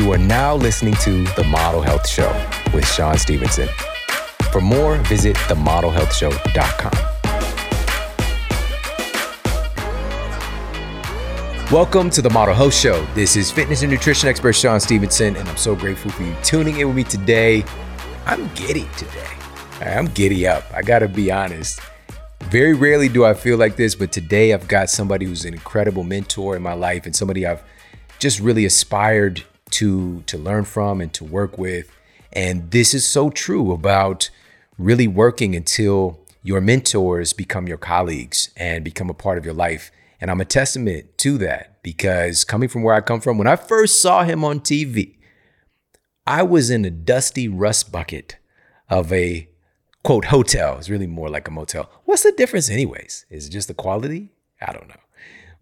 You are now listening to The Model Health Show with Sean Stevenson. For more, visit themodelhealthshow.com. Welcome to The Model Health Show. This is fitness and nutrition expert Sean Stevenson, and I'm so grateful for you tuning in with me today. I'm giddy today. I'm giddy up. I gotta be honest. Very rarely do I feel like this, but today I've got somebody who's an incredible mentor in my life and somebody I've just really aspired to learn from and to work with. And this is so true about really working until your mentors become your colleagues and become a part of your life. And I'm a testament to that because coming from where I come from, when I first saw him on TV, I was in a dusty rust bucket of a, quote, hotel. It's really more like a motel. What's the difference anyways? Is it just the quality? I don't know.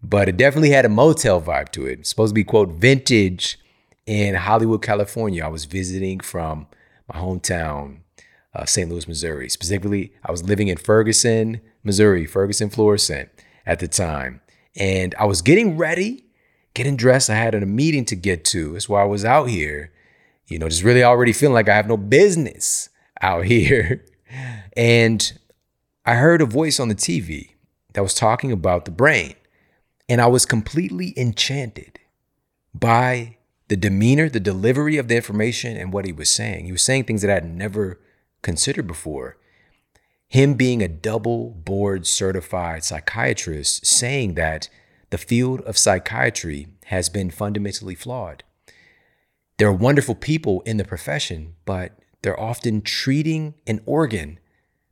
But it definitely had a motel vibe to it. It's supposed to be, quote, vintage in Hollywood, California. I was visiting from my hometown, St. Louis, Missouri. Specifically, I was living in Ferguson, Missouri, Ferguson, Florissant at the time. And I was getting ready, getting dressed. I had a meeting to get to. That's why I was out here, you know, just really already feeling like I have no business out here. And I heard a voice on the TV that was talking about the brain. And I was completely enchanted by the demeanor, the delivery of the information and what he was saying. He was saying things that I had never considered before. Him being a double board certified psychiatrist saying that the field of psychiatry has been fundamentally flawed. There are wonderful people in the profession, but they're often treating an organ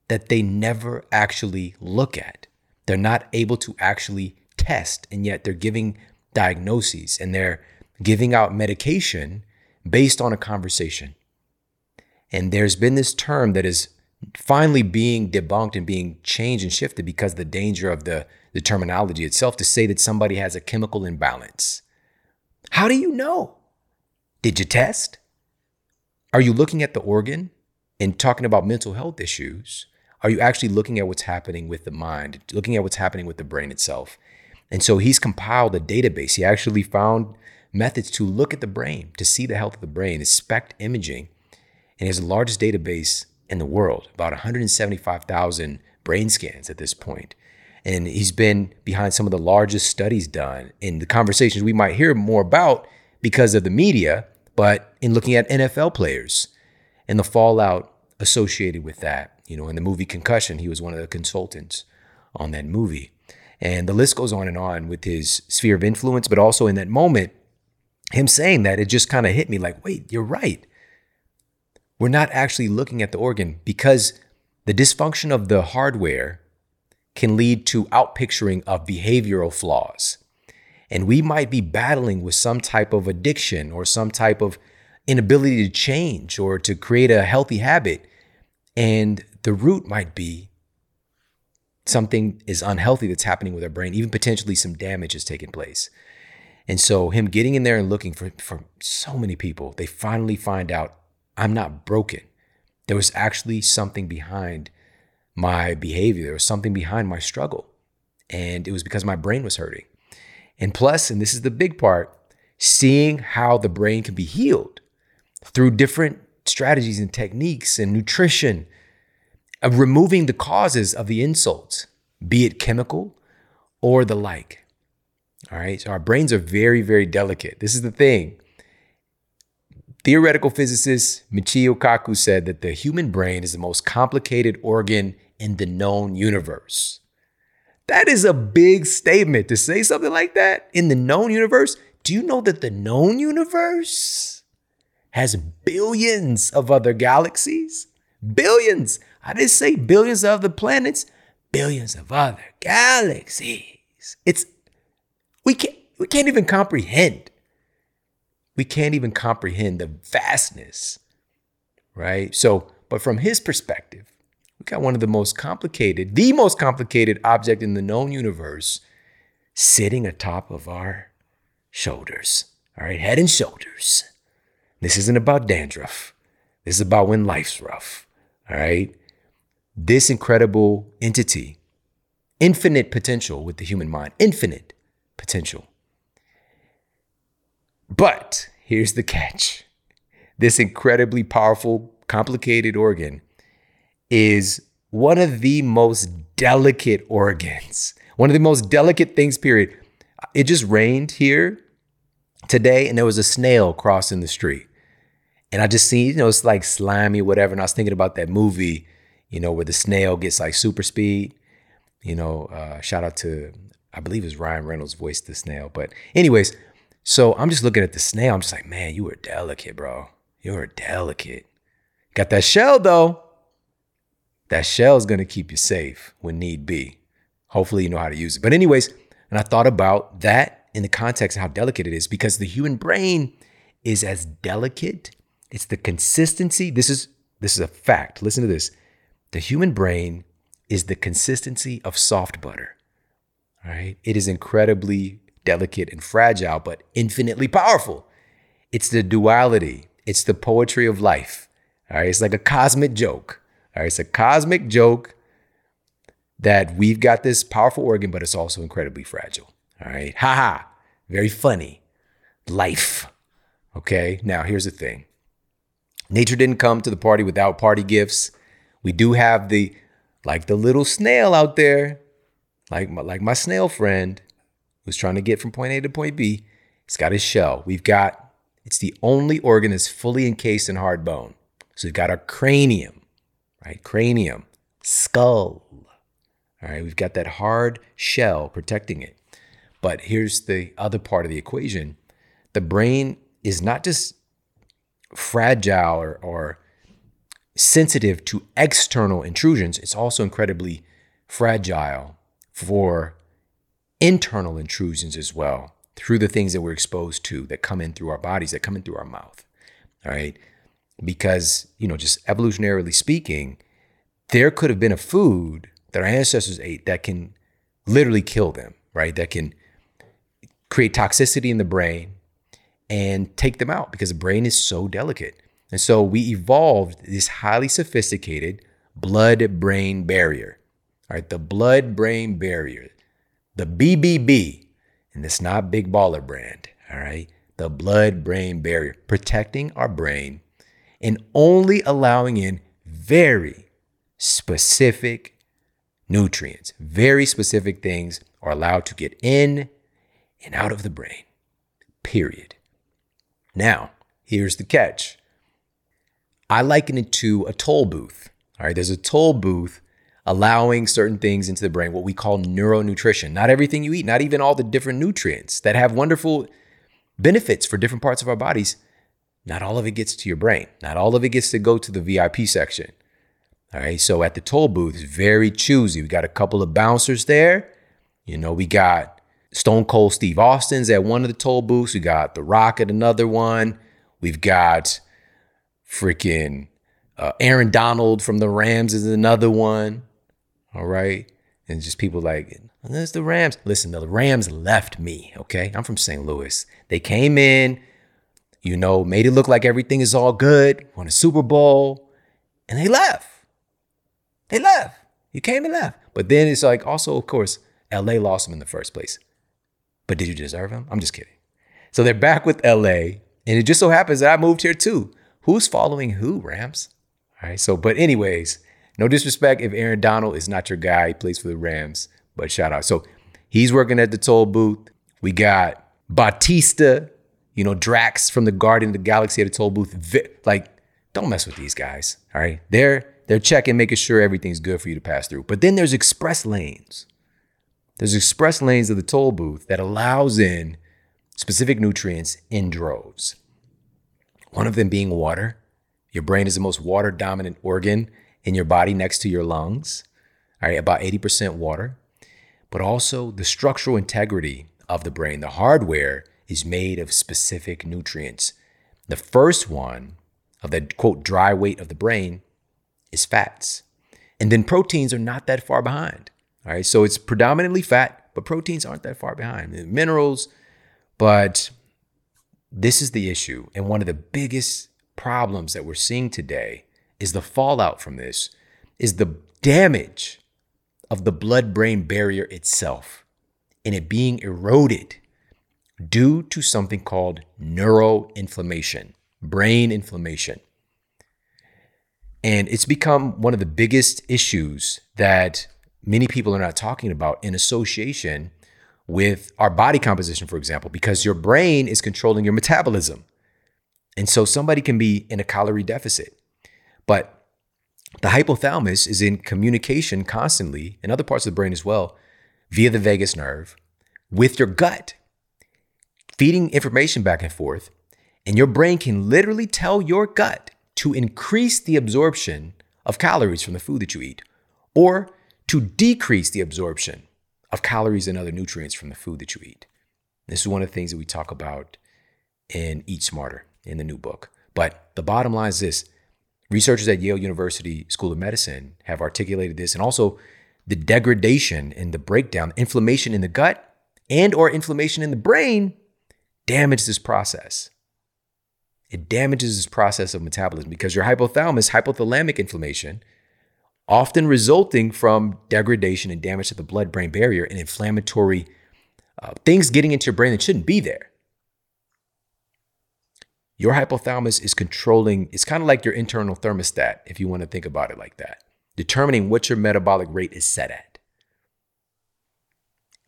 that they never actually look at. They're not able to actually test, and yet they're giving diagnoses and they're giving out medication based on a conversation. And there's been this term that is finally being debunked and being changed and shifted because of the danger of the terminology itself to say that somebody has a chemical imbalance. How do you know? Did you test? Are you looking at the organ and talking about mental health issues? Are you actually looking at what's happening with the mind, looking at what's happening with the brain itself? And so he's compiled a database. He actually found methods to look at the brain, to see the health of the brain. It's SPECT imaging. And it's the largest database in the world, about 175,000 brain scans at this point. And he's been behind some of the largest studies done in the conversations we might hear more about because of the media, but in looking at NFL players and the fallout associated with that. You know, in the movie Concussion, he was one of the consultants on that movie. And the list goes on and on with his sphere of influence, but also in that moment, him saying that, it just kind of hit me like, wait, you're right. We're not actually looking at the organ because the dysfunction of the hardware can lead to outpicturing of behavioral flaws. And we might be battling with some type of addiction or some type of inability to change or to create a healthy habit. And the root might be something is unhealthy that's happening with our brain, even potentially some damage has taken place. And so him getting in there and looking for so many people, they finally find out I'm not broken. There was actually something behind my behavior. There was something behind my struggle. And it was because my brain was hurting. And plus, and this is the big part, seeing how the brain can be healed through different strategies and techniques and nutrition, of removing the causes of the insults, be it chemical or the like. All right, so our brains are very, very delicate. This is the thing. Theoretical physicist Michio Kaku said that the human brain is the most complicated organ in the known universe. That is a big statement to say something like that in the known universe. Do you know that the known universe has billions of other galaxies? Billions. I didn't say billions of the planets, billions of other galaxies. It's we can't even comprehend. We can't even comprehend the vastness, right? So, but from his perspective, we got one of the most complicated object in the known universe sitting atop of our shoulders. All right, head and shoulders. This isn't about dandruff. This is about when life's rough. All right. This incredible entity, infinite potential with the human mind, infinite potential. But Here's the catch. This incredibly powerful, complicated organ is one of the most delicate organs, one of the most delicate things, period. It just rained here today and there was a snail crossing the street. And I just seen, you know, it's like slimy, whatever. And I was thinking about that movie, you know, where the snail gets like super speed, you know, shout out to, I believe it was Ryan Reynolds voiced the snail. But anyways, so I'm just looking at the snail. I'm just like, man, you were delicate, bro. You were delicate. Got that shell though. That shell is going to keep you safe when need be. Hopefully you know how to use it. But anyways, and I thought about that in the context of how delicate it is, because the human brain is as delicate. It's the consistency. This is a fact. Listen to this. The human brain is the consistency of soft butter. All right. It is incredibly delicate and fragile, but infinitely powerful. It's the duality. It's the poetry of life. All right. It's like a cosmic joke. All right. It's a cosmic joke that we've got this powerful organ, but it's also incredibly fragile. All right. Ha ha. Very funny. Life. Okay. Now here's the thing. Nature didn't come to the party without party gifts. We do have the little snail out there, like my snail friend who's trying to get from point A to point B. He's got his shell. It's the only organ that's fully encased in hard bone. So we've got our cranium, right? Cranium, skull. All right, we've got that hard shell protecting it. But here's the other part of the equation. The brain is not just fragile or sensitive to external intrusions, it's also incredibly fragile for internal intrusions as well, through the things that we're exposed to that come in through our bodies, that come in through our mouth. All right. Because, you know, just evolutionarily speaking, there could have been a food that our ancestors ate that can literally kill them, right? That can create toxicity in the brain and take them out, because the brain is so delicate. And so we evolved this highly sophisticated blood-brain barrier, all right? The blood-brain barrier, the BBB, and it's not Big Baller Brand, all right? The blood-brain barrier, protecting our brain and only allowing in very specific nutrients. Very specific things are allowed to get in and out of the brain, period. Now, here's the catch. I liken it to a toll booth. All right, there's a toll booth allowing certain things into the brain, what we call neuronutrition. Not everything you eat, not even all the different nutrients that have wonderful benefits for different parts of our bodies. Not all of it gets to your brain. Not all of it gets to go to the VIP section. All right, so at the toll booth, it's very choosy. We got a couple of bouncers there. You know, we got Stone Cold Steve Austin's at one of the toll booths. We got The Rock at another one. We've got freaking Aaron Donald from the Rams is another one. All right. And just people like, there's the Rams. Listen, the Rams left me. Okay. I'm from St. Louis. They came in, you know, made it look like everything is all good, won a Super Bowl, and they left. They left. You came and left. But then it's like, also, of course, LA lost them in the first place. But did you deserve them? I'm just kidding. So they're back with LA. And it just so happens that I moved here too. Who's following who, Rams? All right. So, but anyways, no disrespect if Aaron Donald is not your guy. He plays for the Rams, but shout out. So he's working at the toll booth. We got Batista, you know, Drax from the Guardians of the Galaxy at the toll booth. Like, don't mess with these guys. All right. They're checking, making sure everything's good for you to pass through. But then there's express lanes. There's express lanes of the toll booth that allows in specific nutrients in droves. One of them being water. Your brain is the most water dominant organ in your body next to your lungs. All right, about 80% water. But also the structural integrity of the brain, the hardware, is made of specific nutrients. The first one of the quote dry weight of the brain is fats. And then proteins are not that far behind. All right. So it's predominantly fat, but proteins aren't that far behind. Minerals, but this is the issue. And one of the biggest problems that we're seeing today is the fallout from this is the damage of the blood-brain barrier itself and it being eroded due to something called neuroinflammation, brain inflammation. And it's become one of the biggest issues that many people are not talking about in association with our body composition, for example, because your brain is controlling your metabolism. And so somebody can be in a calorie deficit, but the hypothalamus is in communication constantly, and other parts of the brain as well, via the vagus nerve, with your gut, feeding information back and forth. And your brain can literally tell your gut to increase the absorption of calories from the food that you eat, or to decrease the absorption of calories and other nutrients from the food that you eat. This is one of the things that we talk about in Eat Smarter, in the new book. But the bottom line is this. Researchers at Yale University School of Medicine have articulated this, and also the degradation and the breakdown, inflammation in the gut and or inflammation in the brain damages this process. It damages this process of metabolism because your hypothalamic inflammation, often resulting from degradation and damage to the blood-brain barrier and inflammatory things getting into your brain that shouldn't be there. Your hypothalamus is controlling, it's kind of like your internal thermostat, if you want to think about it like that, determining what your metabolic rate is set at.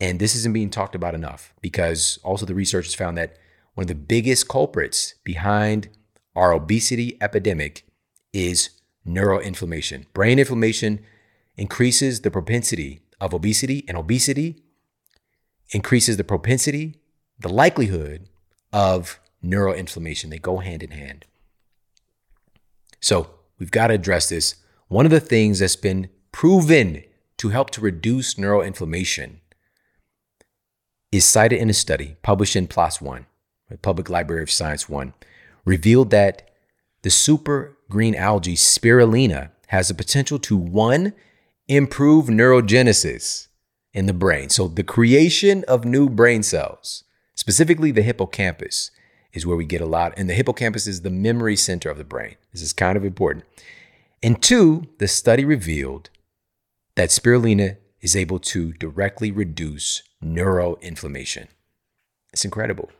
And this isn't being talked about enough because also the researchers found that one of the biggest culprits behind our obesity epidemic is neuroinflammation. Brain inflammation increases the propensity of obesity, and obesity increases the propensity, the likelihood of neuroinflammation. They go hand in hand. So we've got to address this. One of the things that's been proven to help to reduce neuroinflammation is cited in a study published in PLOS One, Public Library of Science One, revealed that the super green algae spirulina has the potential to, one, improve neurogenesis in the brain. So the creation of new brain cells, specifically the hippocampus, is where we get a lot. And the hippocampus is the memory center of the brain. This is kind of important. And two, the study revealed that spirulina is able to directly reduce neuroinflammation. It's incredible,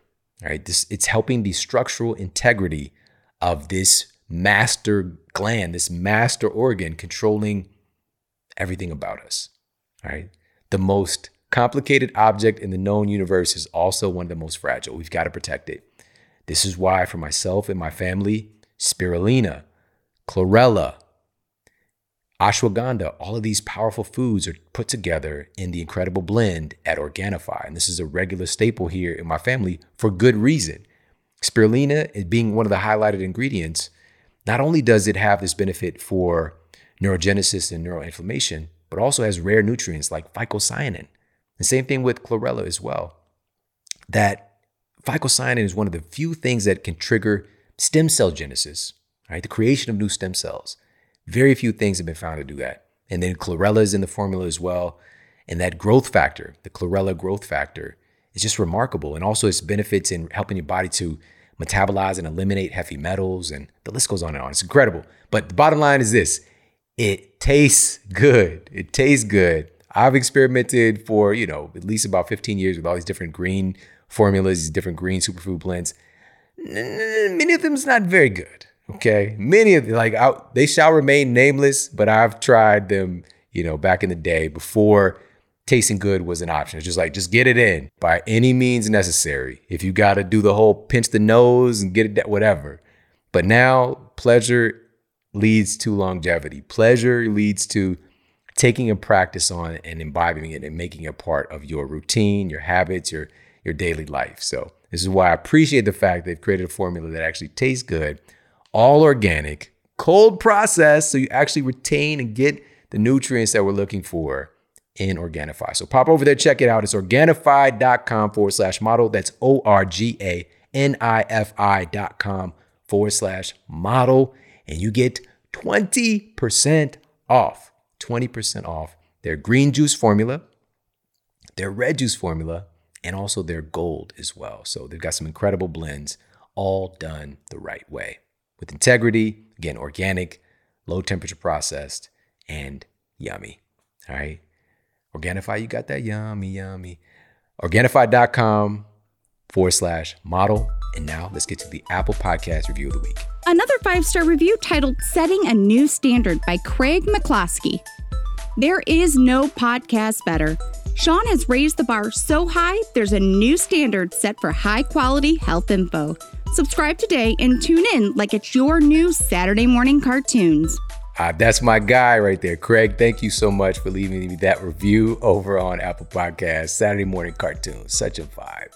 right? It's helping the structural integrity of this master gland, this master organ controlling everything about us, right? The most complicated object in the known universe is also one of the most fragile. We've got to protect it. This is why for myself and my family, spirulina, chlorella, ashwagandha, all of these powerful foods are put together in the incredible blend at Organifi. And this is a regular staple here in my family for good reason. Spirulina, it being one of the highlighted ingredients, not only does it have this benefit for neurogenesis and neuroinflammation, but also has rare nutrients like phycocyanin. The same thing with chlorella as well, that phycocyanin is one of the few things that can trigger stem cell genesis, right? The creation of new stem cells. Very few things have been found to do that. And then chlorella is in the formula as well. And that growth factor, the chlorella growth factor, is just remarkable. And also its benefits in helping your body to metabolize and eliminate heavy metals. And the list goes on and on. It's incredible. But the bottom line is this. It tastes good. It tastes good. I've experimented for, at least about 15 years with all these different green formulas, different green superfood blends. Many of them is not very good, okay? Many of them, they shall remain nameless, but I've tried them, back in the day before tasting good was an option. It's just get it in by any means necessary. If you got to do the whole pinch the nose and get it, whatever. But now pleasure leads to longevity. Pleasure leads to taking a practice on and imbibing it and making it part of your routine, your habits, your daily life. So this is why I appreciate the fact they've created a formula that actually tastes good, all organic, cold processed, so you actually retain and get the nutrients that we're looking for in Organifi. So pop over there, check it out. It's Organifi.com/model. That's ORGANIFI.com/model. And you get 20% off their green juice formula, their red juice formula, and also their gold as well. So they've got some incredible blends, all done the right way. With integrity, again, organic, low temperature processed, and yummy. All right? Organifi, you got that yummy. Organifi.com /model. And now let's get to the Apple Podcast Review of the Week. Another 5-star review titled Setting a New Standard by Craig McCloskey. There is no podcast better. Sean has raised the bar so high, there's a new standard set for high-quality health info. Subscribe today and tune in like it's your new Saturday morning cartoons. That's my guy right there. Craig, thank you so much for leaving me that review over on Apple Podcasts. Saturday morning cartoons, such a vibe.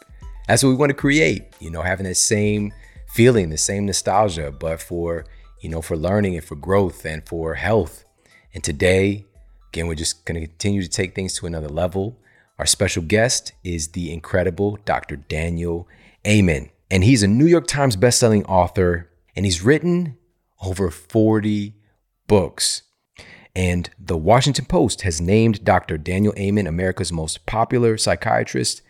That's what we want to create, you know, having that same feeling, the same nostalgia, but for, you know, for learning and for growth and for health. And today, again, we're just going to continue to take things to another level. Our special guest is the incredible Dr. Daniel Amen. And he's a New York Times bestselling author, and he's written over 40 books. And the Washington Post has named Dr. Daniel Amen America's most popular psychiatrist,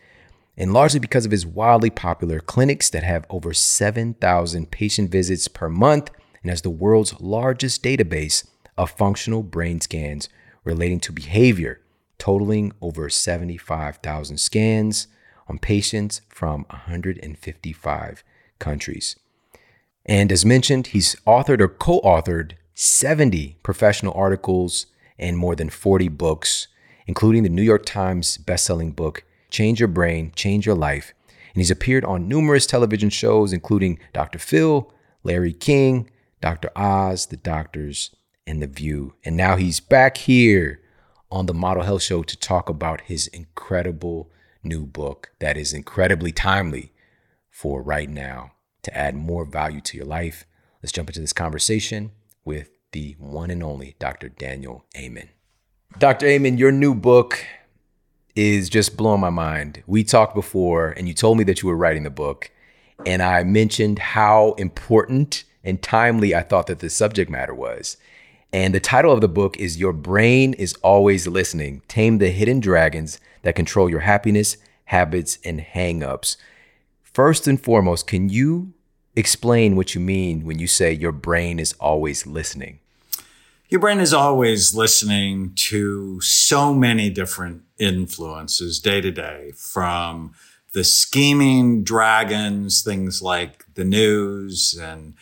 and largely because of his wildly popular clinics that have over 7,000 patient visits per month and has the world's largest database of functional brain scans relating to behavior, totaling over 75,000 scans on patients from 155 countries. And as mentioned, he's authored or co-authored 70 professional articles and more than 40 books, including the New York Times best-selling book, Change Your Brain, Change Your Life. And he's appeared on numerous television shows, including Dr. Phil, Larry King, Dr. Oz, The Doctors, and The View. And now he's back here on The Model Health Show to talk about his incredible new book that is incredibly timely for right now to add more value to your life. Let's jump into this conversation with the one and only Dr. Daniel Amen. Dr. Amen, your new book is just blowing my mind. We talked before and you told me that you were writing the book, and I mentioned how important and timely I thought that the subject matter was. And the title of the book is Your Brain Is Always Listening, Tame the Hidden Dragons That Control Your Happiness, Habits, and Hang-Ups. First and foremost, can you explain what you mean when you say your brain is always listening? Your brain is always listening to so many different influences day to day, from the scheming dragons, things like the news and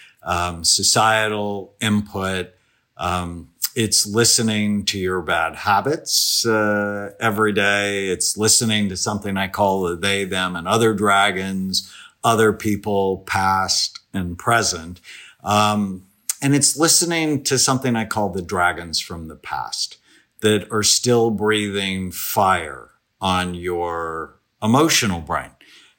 societal input. It's listening to your bad habits every day. It's listening to something I call the they, them, and other dragons, other people, past and present. And it's listening to something I call the dragons from the past that are still breathing fire on your emotional brain.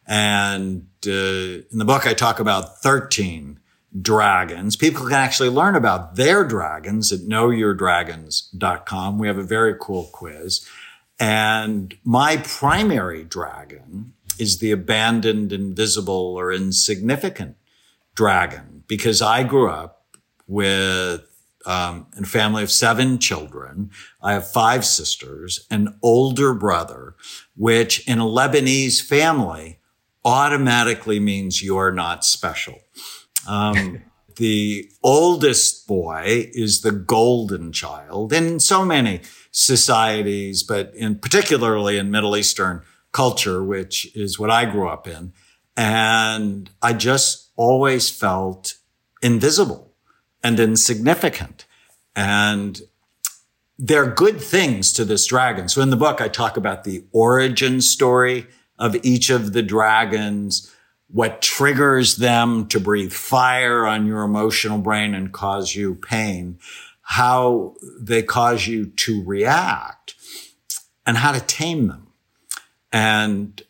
And in the book, I talk about 13 dragons. People can actually learn about their dragons at knowyourdragons.com. We have a very cool quiz. And my primary dragon is the abandoned, invisible, or insignificant dragon, because I grew up with a family of 7 children. I have 5 sisters, an older brother, which in a Lebanese family automatically means you're not special. The oldest boy is the golden child in so many societies, but in particularly in Middle Eastern culture, which is what I grew up in. And I just always felt invisible and insignificant. And they're good things to this dragon. So in the book, I talk about the origin story of each of the dragons, what triggers them to breathe fire on your emotional brain and cause you pain, how they cause you to react, and how to tame them. And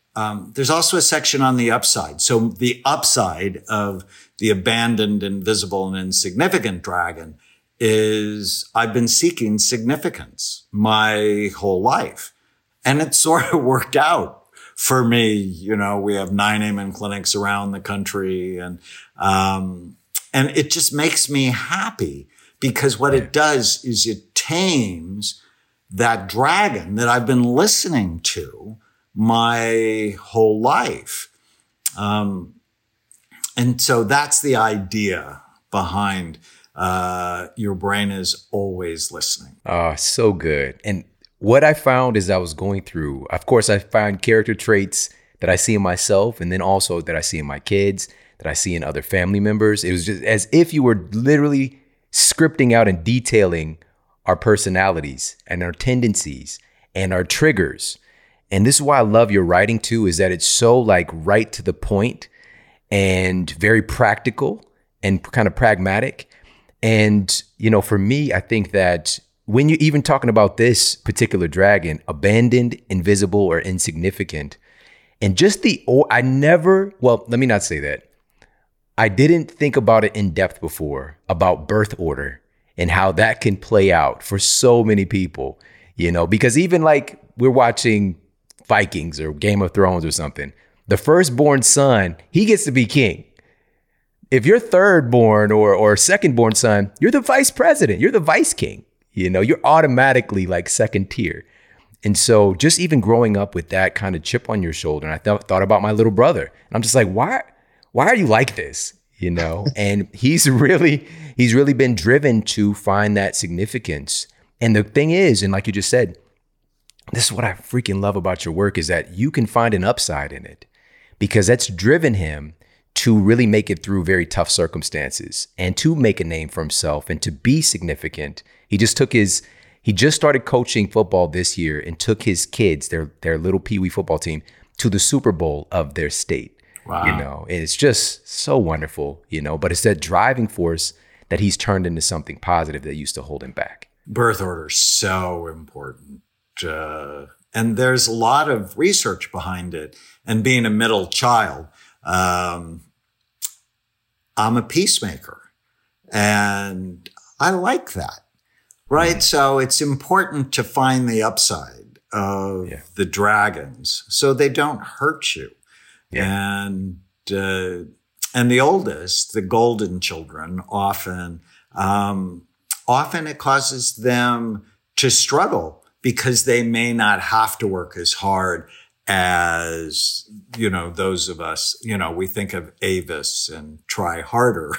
there's also a section on the upside. So the upside of the abandoned, invisible, and insignificant dragon is I've been seeking significance my whole life. And it sort of worked out for me. You know, we have 9 Amen clinics around the country, and it just makes me happy, because what it does is it tames that dragon that I've been listening to my whole life. And so that's the idea behind Your Brain Is Always Listening. So good. And what I found as I was going through, of course, I find character traits that I see in myself, and then also that I see in my kids, that I see in other family members. It was just as if you were literally scripting out and detailing our personalities and our tendencies and our triggers. And this is why I love your writing too, is that it's so like right to the point and very practical and kind of pragmatic. And, you know, for me, I think that when you're even talking about this particular dragon, abandoned, invisible, or insignificant, and just let me not say that. I didn't think about it in depth before about birth order and how that can play out for so many people, you know, because even like we're watching Vikings or Game of Thrones or something, the firstborn son, he gets to be king. If you're thirdborn or secondborn son, you're the vice president, you're the vice king, you know, you're automatically like second tier. And so just even growing up with that kind of chip on your shoulder, and I thought about my little brother, and I'm just like, why are you like this? You know, and he's really been driven to find that significance. And the thing is, and like you just said, this is what I freaking love about your work, is that you can find an upside in it, because that's driven him to really make it through very tough circumstances and to make a name for himself and to be significant. He just started coaching football this year and took his kids, their little peewee football team, to the Super Bowl of their state. Wow. You know, and it's just so wonderful, you know, but it's that driving force that he's turned into something positive that used to hold him back. Birth order is so important. And there's a lot of research behind it. And being a middle child, I'm a peacemaker, and I like that. Right. So it's important to find the upside of the dragons so they don't hurt you. Yeah. And the oldest, the golden children, often it causes them to struggle because they may not have to work as hard as, you know, those of us, you know, we think of Avis and try harder.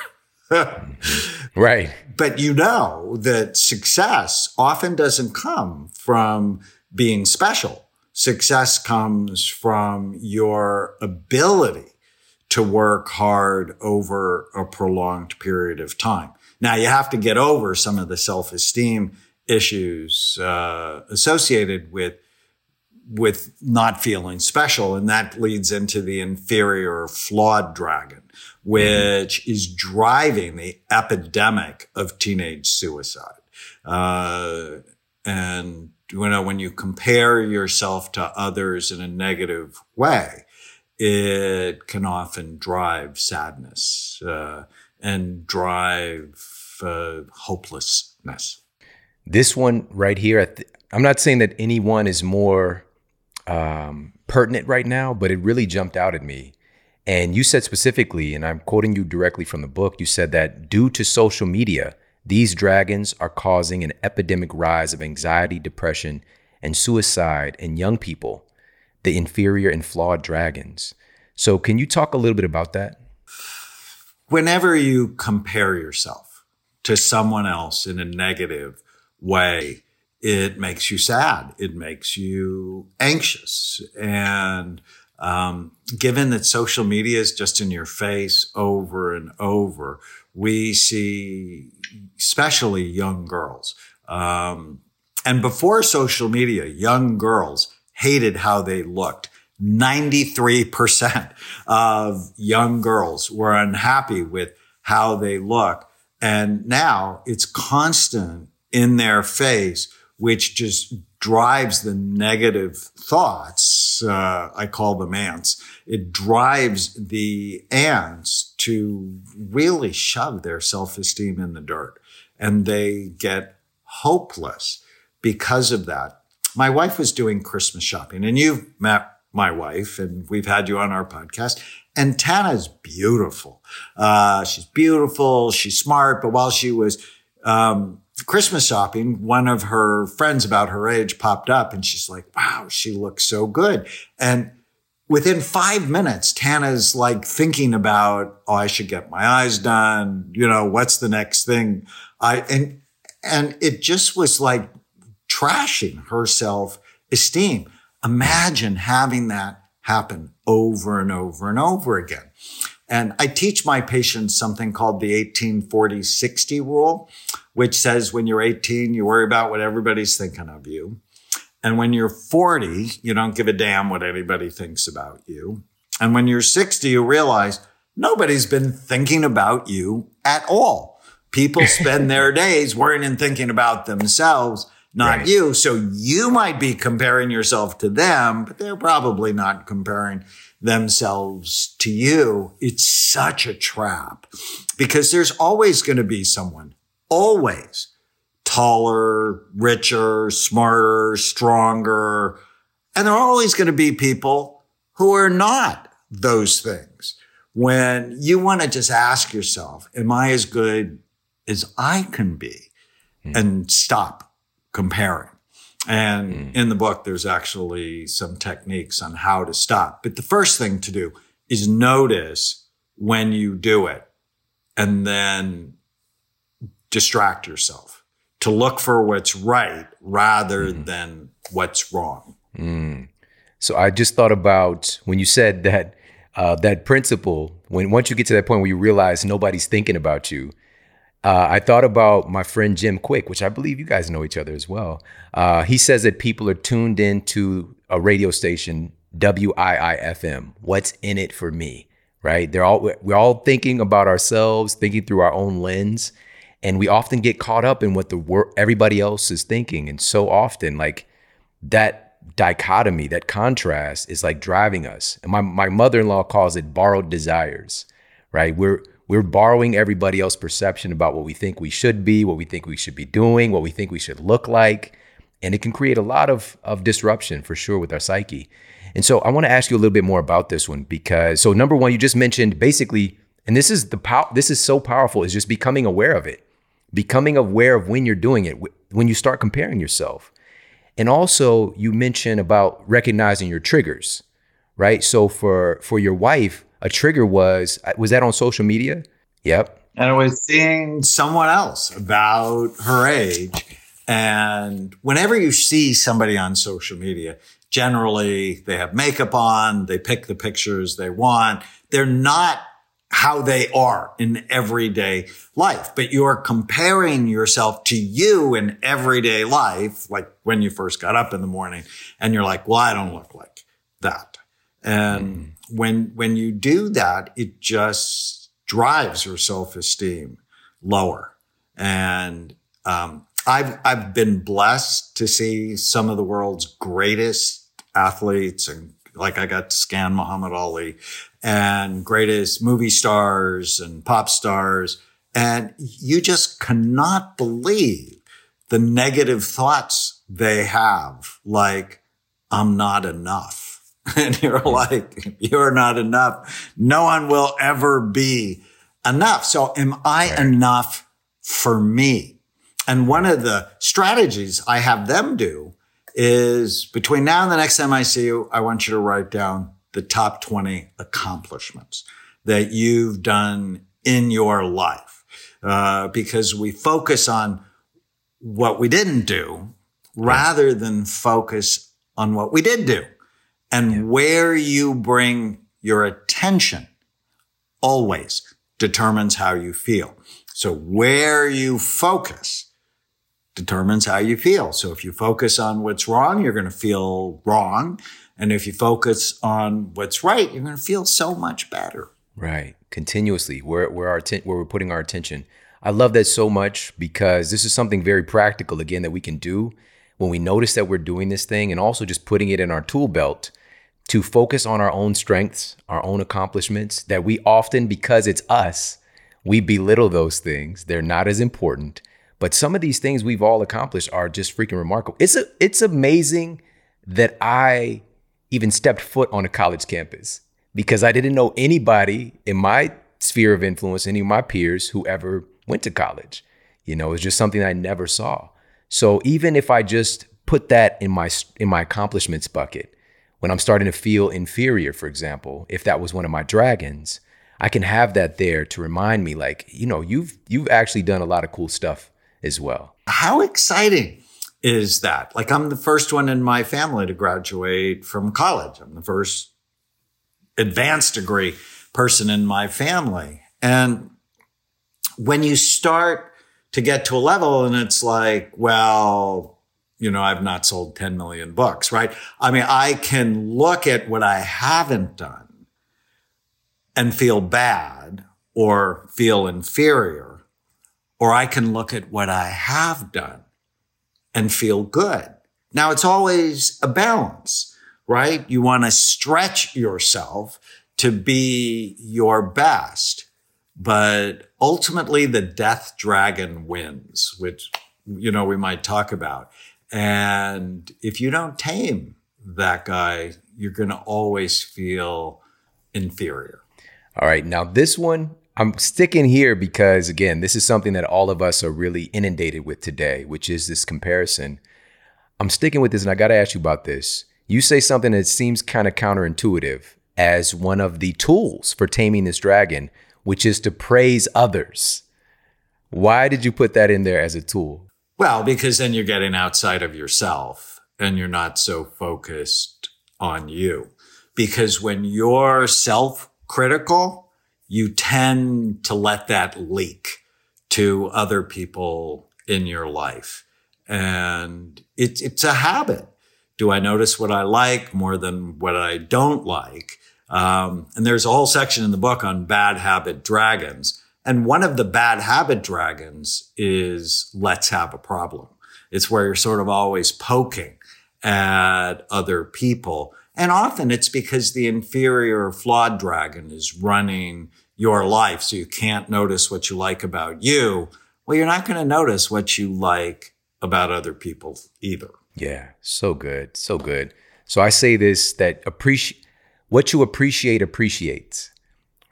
Right. But you know that success often doesn't come from being special. Success comes from your ability to work hard over a prolonged period of time. Now, you have to get over some of the self-esteem issues associated with not feeling special, and that leads into the inferior, flawed dragon, which is driving the epidemic of teenage suicide. And you know, when you compare yourself to others in a negative way, it can often drive sadness and drive hopelessness. This one right here, I'm not saying that any one is more pertinent right now, but it really jumped out at me. And you said specifically, and I'm quoting you directly from the book, you said that due to social media, these dragons are causing an epidemic rise of anxiety, depression, and suicide in young people, the inferior and flawed dragons. So can you talk a little bit about that? Whenever you compare yourself to someone else in a negative way, it makes you sad. It makes you anxious. And given that social media is just in your face over and over, we see especially young girls. And before social media, young girls hated how they looked. 93% of young girls were unhappy with how they look. And now it's constant in their face, which just drives the negative thoughts. I call them ants. It drives the ants to really shove their self-esteem in the dirt. And they get hopeless because of that. My wife was doing Christmas shopping, and you've met my wife, and we've had you on our podcast. And Tana's beautiful. She's beautiful. She's smart. But while she was Christmas shopping, one of her friends about her age popped up, and she's like, wow, she looks so good. And within 5 minutes, Tana's like thinking about, oh, I should get my eyes done. You know, what's the next thing? And it just was like trashing her self-esteem. Imagine having that happen over and over and over again. And I teach my patients something called the 18-40-60 rule, which says when you're 18, you worry about what everybody's thinking of you. And when you're 40, you don't give a damn what anybody thinks about you. And when you're 60, you realize nobody's been thinking about you at all. People spend their days worrying and thinking about themselves, not right. you. So you might be comparing yourself to them, but they're probably not comparing themselves to you. It's such a trap because there's always going to be someone, always taller, richer, smarter, stronger. And there are always going to be people who are not those things. When you want to just ask yourself, am I as good as I can be? Mm. And stop comparing. And in the book, there's actually some techniques on how to stop. But the first thing to do is notice when you do it and then distract yourself to look for what's right rather than what's wrong. Mm. So I just thought about when you said that that principle, when once you get to that point where you realize nobody's thinking about you, I thought about my friend Jim Quick, which I believe you guys know each other as well. He says that people are tuned into a radio station, WIIFM. What's in it for me, right? We're all thinking about ourselves, thinking through our own lens, and we often get caught up in what everybody else is thinking. And so often, like that dichotomy, that contrast, is like driving us. And my mother-in-law calls it borrowed desires, right? We're borrowing everybody else's perception about what we think we should be, what we think we should be doing, what we think we should look like. And it can create a lot of disruption for sure with our psyche. And so I want to ask you a little bit more about this one because, so number one, you just mentioned basically, and this is so powerful, is just becoming aware of it, becoming aware of when you're doing it, when you start comparing yourself. And also you mentioned about recognizing your triggers, right? So for your wife, a trigger was that on social media? Yep. And I was seeing someone else about her age. And whenever you see somebody on social media, generally they have makeup on, they pick the pictures they want. They're not how they are in everyday life, but you're comparing yourself to you in everyday life, like when you first got up in the morning and you're like, well, I don't look like that. And when you do that, it just drives your self-esteem lower. And I've been blessed to see some of the world's greatest athletes, and like I got to scan Muhammad Ali, and greatest movie stars and pop stars. And you just cannot believe the negative thoughts they have, like, I'm not enough. And you're like, you're not enough. No one will ever be enough. So am I enough for me? And one of the strategies I have them do is between now and the next time I see you, I want you to write down the top 20 accomplishments that you've done in your life. Because we focus on what we didn't do rather than focus on what we did do. And where you bring your attention always determines how you feel. So where you focus determines how you feel. So if you focus on what's wrong, you're going to feel wrong. And if you focus on what's right, you're going to feel so much better. Right. Continuously, where we're putting our attention. I love that so much because this is something very practical, again, that we can do when we notice that we're doing this thing, and also just putting it in our tool belt to focus on our own strengths, our own accomplishments, that we often, because it's us, we belittle those things. They're not as important. But some of these things we've all accomplished are just freaking remarkable. It's amazing that I even stepped foot on a college campus because I didn't know anybody in my sphere of influence, any of my peers who ever went to college. You know, it's just something I never saw. So even if I just put that in my accomplishments bucket, when I'm starting to feel inferior, for example, if that was one of my dragons, I can have that there to remind me, like, you know, you've actually done a lot of cool stuff as well. How exciting is that? Like, I'm the first one in my family to graduate from college. I'm the first advanced degree person in my family. And when you start to get to a level and it's like, well, you know, I've not sold 10 million books, right? I mean, I can look at what I haven't done and feel bad or feel inferior, or I can look at what I have done and feel good. Now, it's always a balance, right? You want to stretch yourself to be your best, but ultimately the death dragon wins, which, you know, we might talk about. And if you don't tame that guy, you're going to always feel inferior. All right. Now, this one, I'm sticking here because, again, this is something that all of us are really inundated with today, which is this comparison. I'm sticking with this, and I got to ask you about this. You say something that seems kind of counterintuitive as one of the tools for taming this dragon, which is to praise others. Why did you put that in there as a tool? Well, because then you're getting outside of yourself and you're not so focused on you. Because when you're self-critical, you tend to let that leak to other people in your life. And it's a habit. Do I notice what I like more than what I don't like? And there's a whole section in the book on bad habit dragons. And one of the bad habit dragons is let's have a problem. It's where you're sort of always poking at other people. And often it's because the inferior flawed dragon is running your life. So you can't notice what you like about you. Well, you're not going to notice what you like about other people either. Yeah. So good. So good. So I say this, that what you appreciate appreciates,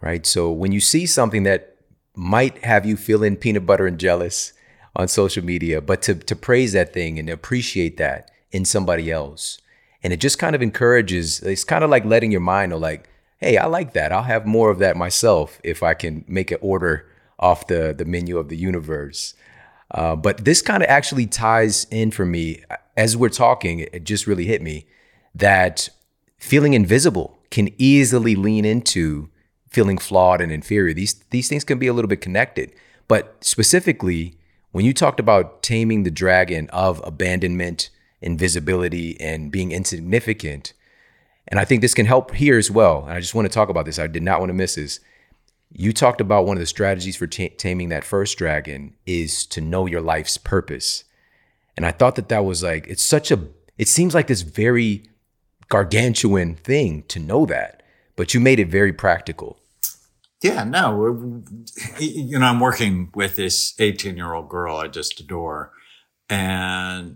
right? So when you see something that might have you feeling peanut butter and jealous on social media, but to praise that thing and appreciate that in somebody else. And it just kind of encourages, it's kind of like letting your mind know, like, hey, I like that. I'll have more of that myself if I can make an order off the menu of the universe. But this kind of actually ties in for me. As we're talking, it just really hit me that feeling invisible can easily lean into feeling flawed and inferior. These things can be a little bit connected. But specifically, when you talked about taming the dragon of abandonment, invisibility, and being insignificant, and I think this can help here as well. And I just want to talk about this. I did not want to miss this. You talked about one of the strategies for taming that first dragon is to know your life's purpose. And I thought that was like, it seems like this very gargantuan thing to know that, but you made it very practical. Yeah, no, you know, I'm working with this 18-year-old girl I just adore, and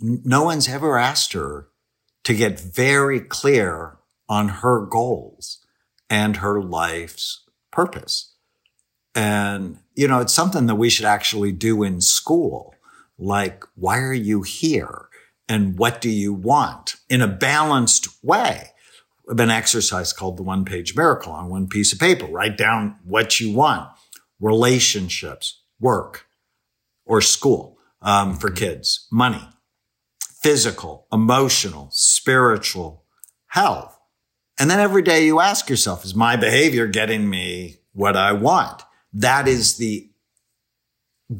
no one's ever asked her to get very clear on her goals and her life's purpose. And, you know, it's something that we should actually do in school. Like, why are you here? And what do you want in a balanced way? An exercise called the 1-page miracle on one piece of paper. Write down what you want, relationships, work or school for kids, money, physical, emotional, spiritual health. And then every day you ask yourself, is my behavior getting me what I want? That is the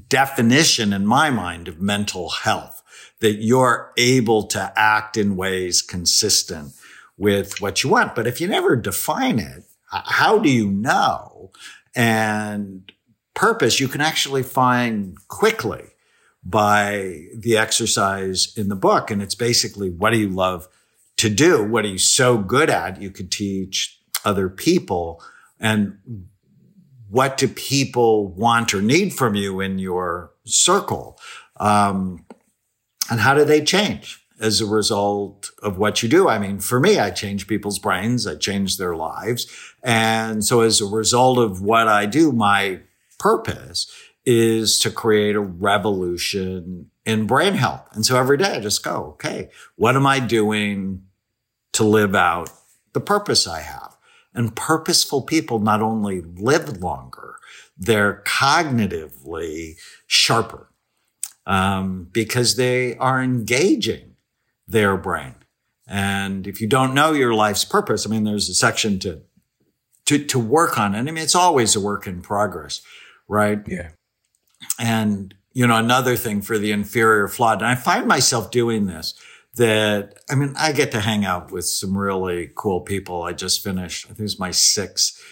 definition in my mind of mental health, that you're able to act in ways consistent with what you want. But if you never define it, how do you know? And purpose you can actually find quickly by the exercise in the book. And it's basically, what do you love to do? What are you so good at you could teach other people? And what do people want or need from you in your circle? And how do they change as a result of what you do? I mean, for me, I change people's brains. I change their lives. And so as a result of what I do, my purpose is to create a revolution in brain health. And so every day I just go, okay, what am I doing to live out the purpose I have? And purposeful people not only live longer, they're cognitively sharper because they are engaging their brain And if you don't know your life's purpose, I mean, there's a section to work on. And I mean, it's always a work in progress, right? Yeah. And, you know, another thing for the inferior flawed, and I find myself doing this, that, I mean, I get to hang out with some really cool people. I just finished, I think it was my sixth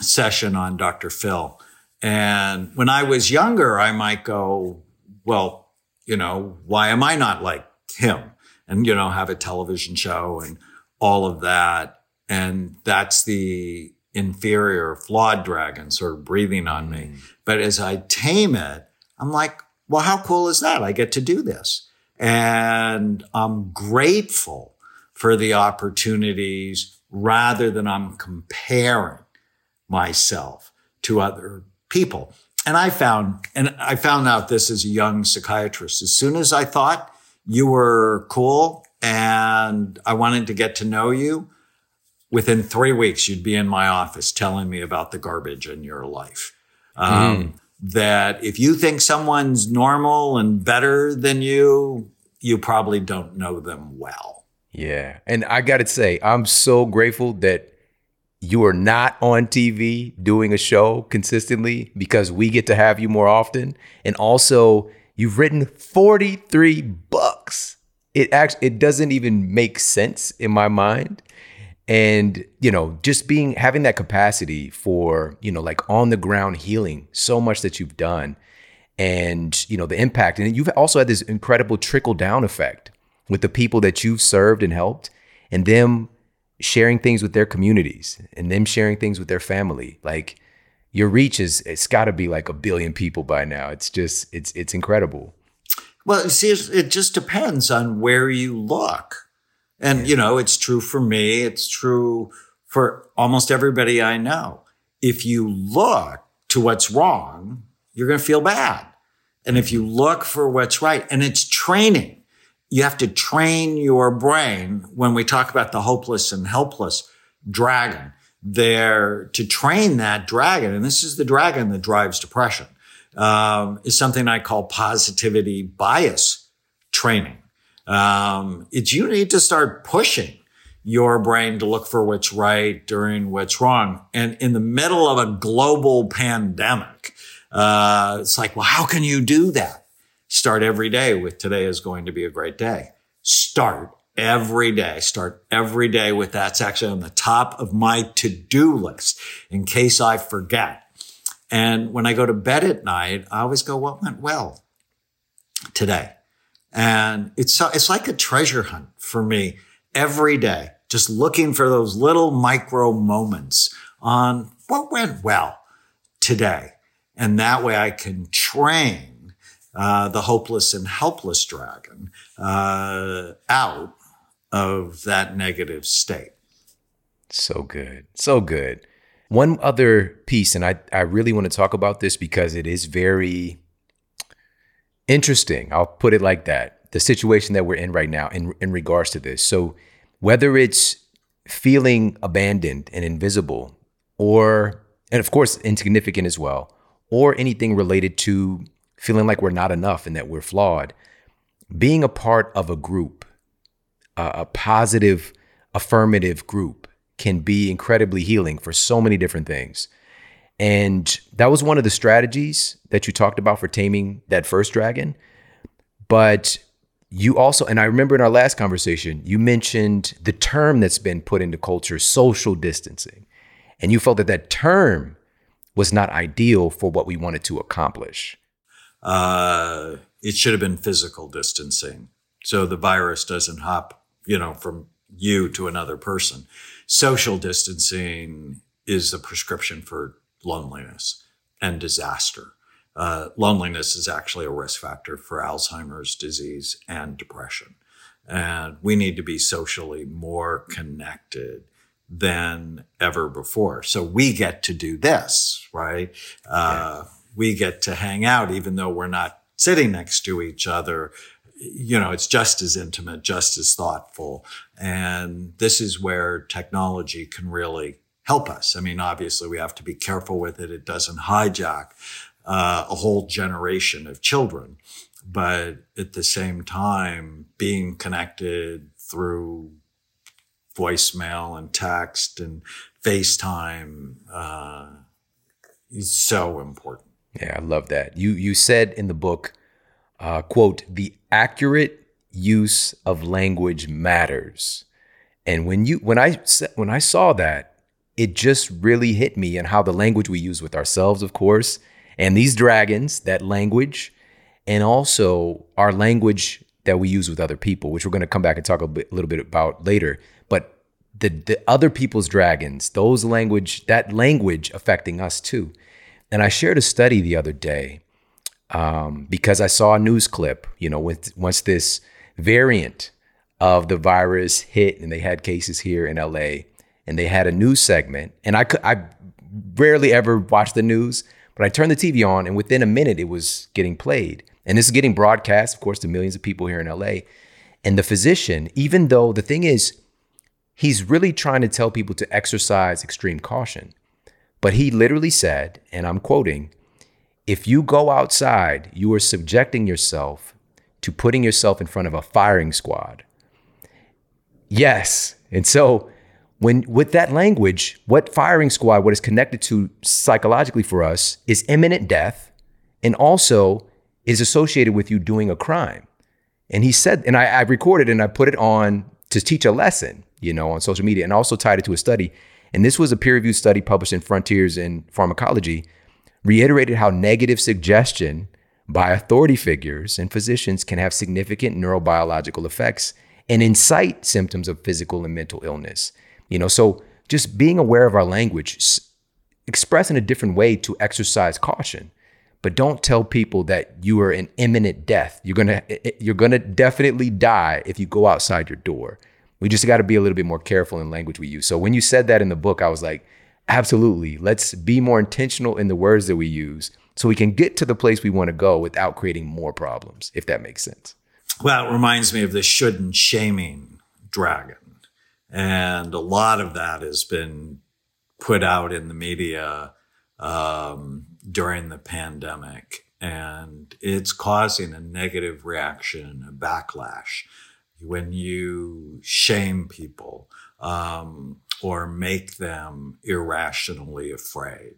session on Dr. Phil. And when I was younger, I might go, well, you know, why am I not like him? And, you know, have a television show and all of that. And that's the inferior flawed dragon sort of breathing on me. But as I tame it, I'm like, well, how cool is that? I get to do this. And I'm grateful for the opportunities rather than I'm comparing myself to other people. And I found out this as a young psychiatrist. As soon as I thought you were cool and I wanted to get to know you, within 3 weeks, you'd be in my office telling me about the garbage in your life. That if you think someone's normal and better than you, you probably don't know them well. Yeah. And I got to say, I'm so grateful that you are not on TV doing a show consistently, because we get to have you more often. And also, you've written 43 books. It doesn't even make sense in my mind. And, you know, just having that capacity for, you know, like on the ground healing, so much that you've done, and, you know, the impact. And you've also had this incredible trickle down effect with the people that you've served and helped, and them sharing things with their communities, and them sharing things with their family. Like, your reach it's gotta be like 1 billion people by now. It's just, it's incredible. Well, see, it just depends on where you look. And, you know, it's true for me. It's true for almost everybody I know. If you look to what's wrong, you're going to feel bad. And if you look for what's right, and it's training. You have to train your brain. When we talk about the hopeless and helpless dragon, there to train that dragon, and this is the dragon that drives depression, is something I call positivity bias training. It's you need to start pushing your brain to look for what's right during what's wrong. And in the middle of a global pandemic, it's like, well, how can you do that? Start every day with today is going to be a great day. Start every day with that's actually on the top of my to-do list in case I forget. And when I go to bed at night, I always go, what went well today? And it's like a treasure hunt for me every day, just looking for those little micro moments on what went well today. And that way I can train the hopeless and helpless dragon out of that negative state. So good. So good. One other piece, and I really want to talk about this because it is very interesting. I'll put it like that. The situation that we're in right now in regards to this. So whether it's feeling abandoned and invisible, or, and of course, insignificant as well, or anything related to feeling like we're not enough and that we're flawed, being a part of a group, a positive, affirmative group, can be incredibly healing for so many different things. And that was one of the strategies that you talked about for taming that first dragon. But you also, and I remember in our last conversation, you mentioned the term that's been put into culture, social distancing. And you felt that that term was not ideal for what we wanted to accomplish. It should have been physical distancing. So the virus doesn't hop, you know, from you to another person. Social distancing is the prescription for loneliness and disaster. Loneliness is actually a risk factor for Alzheimer's disease and depression. And we need to be socially more connected than ever before. So we get to do this, right? We get to hang out, even though we're not sitting next to each other. You know, it's just as intimate, just as thoughtful. And this is where technology can really help us. I mean, obviously, we have to be careful with it. It doesn't hijack a whole generation of children But at the same time, being connected through voicemail and text and FaceTime is so important. Yeah, I love that. You said in the book, quote, the accurate use of language matters. And when I saw that, it just really hit me, and how the language we use with ourselves, of course, and these dragons, that language, and also our language that we use with other people, which we're going to come back and talk a little bit about later. But the other people's dragons, that language affecting us too. And I shared a study the other day because I saw a news clip, once this variant of the virus hit, and they had cases here in LA, and they had a news segment. And I rarely ever watch the news, but I turned the TV on, and within a minute it was getting played. And this is getting broadcast, of course, to millions of people here in LA. And the physician, even though the thing is, he's really trying to tell people to exercise extreme caution. But he literally said, and I'm quoting, if you go outside, you are subjecting yourself to putting yourself in front of a firing squad. Yes. And so with that language, what firing squad, what is connected to psychologically for us is imminent death, and also is associated with you doing a crime. And he said, and I recorded and I put it on to teach a lesson, on social media, and also tied it to a study. And this was a peer-reviewed study published in Frontiers in Pharmacology, reiterated how negative suggestion by authority figures and physicians can have significant neurobiological effects and incite symptoms of physical and mental illness. So just being aware of our language, express in a different way to exercise caution, but don't tell people that you are in imminent death. You're gonna definitely die if you go outside your door. We just got to be a little bit more careful in language we use. So when you said that in the book, I was like, absolutely, let's be more intentional in the words that we use so we can get to the place we want to go without creating more problems, if that makes sense. Well, it reminds me of the should and shaming dragon. And a lot of that has been put out in the media during the pandemic. And it's causing a negative reaction, a backlash. When you shame people or make them irrationally afraid.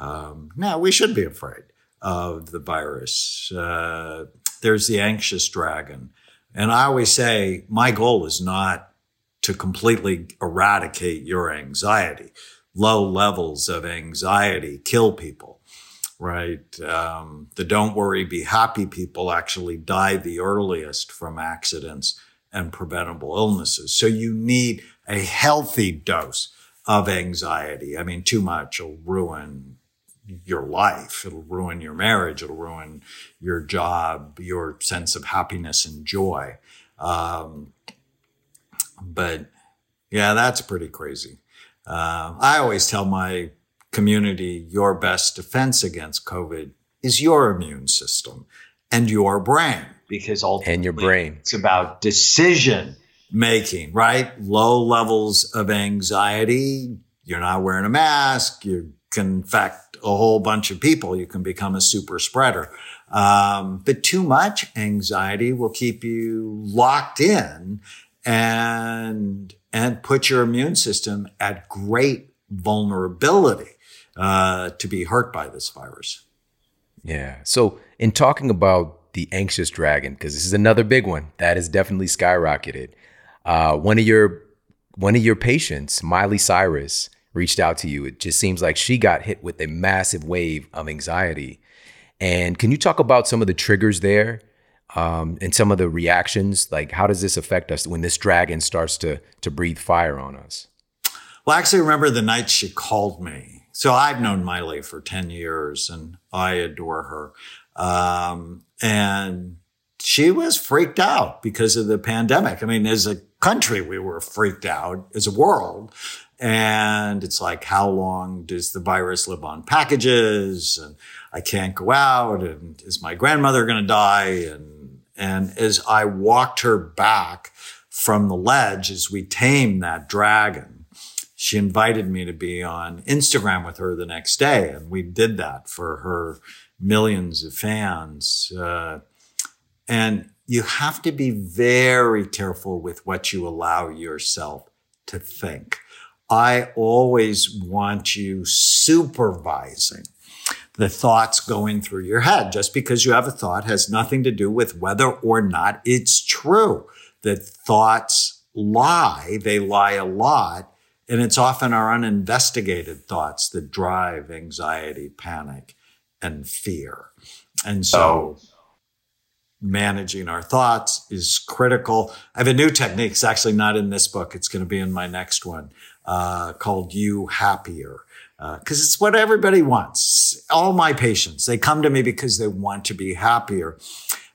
Now, we should be afraid of the virus. There's the anxious dragon. And I always say my goal is not to completely eradicate your anxiety. Low levels of anxiety kill people, right? The don't worry, be happy people actually die the earliest from accidents and preventable illnesses. So you need a healthy dose of anxiety. I mean, too much will ruin your life. It'll ruin your marriage. It'll ruin your job, your sense of happiness and joy. But yeah, that's pretty crazy. I always tell my community, your best defense against COVID is your immune system and your brain. Because ultimately and your brain. It's about decision making, right? Low levels of anxiety. You're not wearing a mask. You can infect a whole bunch of people. You can become a super spreader. But too much anxiety will keep you locked in and put your immune system at great vulnerability to be hurt by this virus. Yeah. So in talking about the anxious dragon, because this is another big one that has definitely skyrocketed. One of your patients, Miley Cyrus, reached out to you. It just seems like she got hit with a massive wave of anxiety. And can you talk about some of the triggers there and some of the reactions? Like, how does this affect us when this dragon starts to breathe fire on us? Well, I actually remember the night she called me. So I've known Miley for 10 years and I adore her. And she was freaked out because of the pandemic. I mean, as a country, we were freaked out as a world. And it's like, how long does the virus live on packages? And I can't go out. And is my grandmother going to die? And as I walked her back from the ledge, as we tamed that dragon, she invited me to be on Instagram with her the next day. And we did that for her millions of fans. And you have to be very careful with what you allow yourself to think. I always want you supervising the thoughts going through your head. Just because you have a thought has nothing to do with whether or not it's true that thoughts lie. They lie a lot. And it's often our uninvestigated thoughts that drive anxiety, panic, and fear. And so managing our thoughts is critical. I have a new technique. It's actually not in this book. It's going to be in my next one, called You Happier, because it's what everybody wants. All my patients, they come to me because they want to be happier.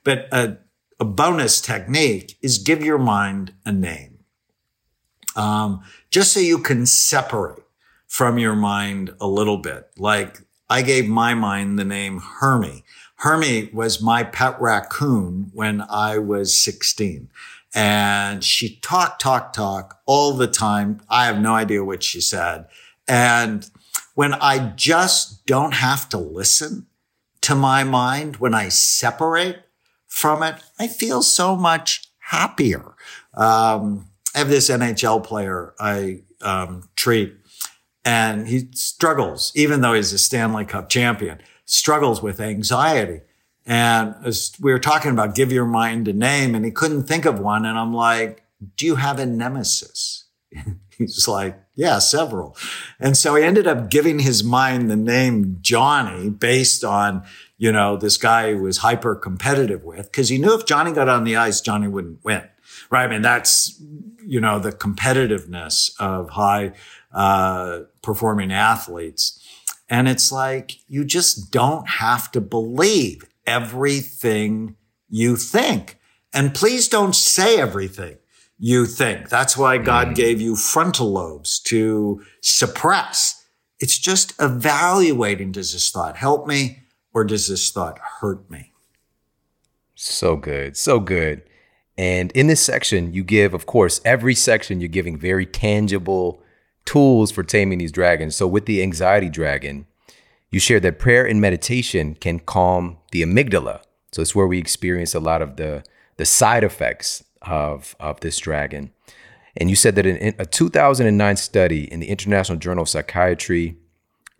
But a bonus technique is give your mind a name, just so you can separate from your mind a little bit. Like I gave my mind the name Hermie. Hermie was my pet raccoon when I was 16. And she talked all the time. I have no idea what she said. And when I just don't have to listen to my mind, when I separate from it, I feel so much happier. I have this NHL player I treat, and he struggles, even though he's a Stanley Cup champion, struggles with anxiety. And as we were talking about give your mind a name, and he couldn't think of one. And I'm like, do you have a nemesis? He's like, yeah, several. And so he ended up giving his mind the name Johnny based on, you know, this guy he was hyper competitive with, because he knew if Johnny got on the ice, Johnny wouldn't win. Right. I mean, that's, you know, the competitiveness of high performing athletes. And it's like, you just don't have to believe everything you think. And please don't say everything you think. That's why God gave you frontal lobes to suppress. It's just evaluating, does this thought help me or does this thought hurt me? So good. So good. And in this section, you give, of course, every section you're giving very tangible tools for taming these dragons. So with the anxiety dragon, you shared that prayer and meditation can calm the amygdala. So it's where we experience a lot of the side effects of this dragon. And you said that in a 2009 study in the International Journal of Psychiatry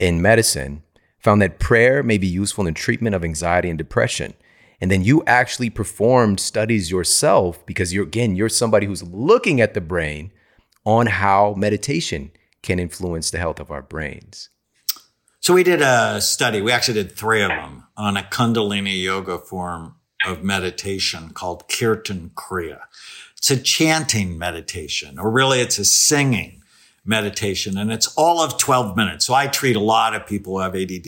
and Medicine found that prayer may be useful in the treatment of anxiety and depression. And then you actually performed studies yourself because you're somebody who's looking at the brain on how meditation can influence the health of our brains. So we did a study. We actually did three of them on a Kundalini yoga form of meditation called Kirtan Kriya. It's a chanting meditation, or really it's a singing meditation, and it's all of 12 minutes. So I treat a lot of people who have ADD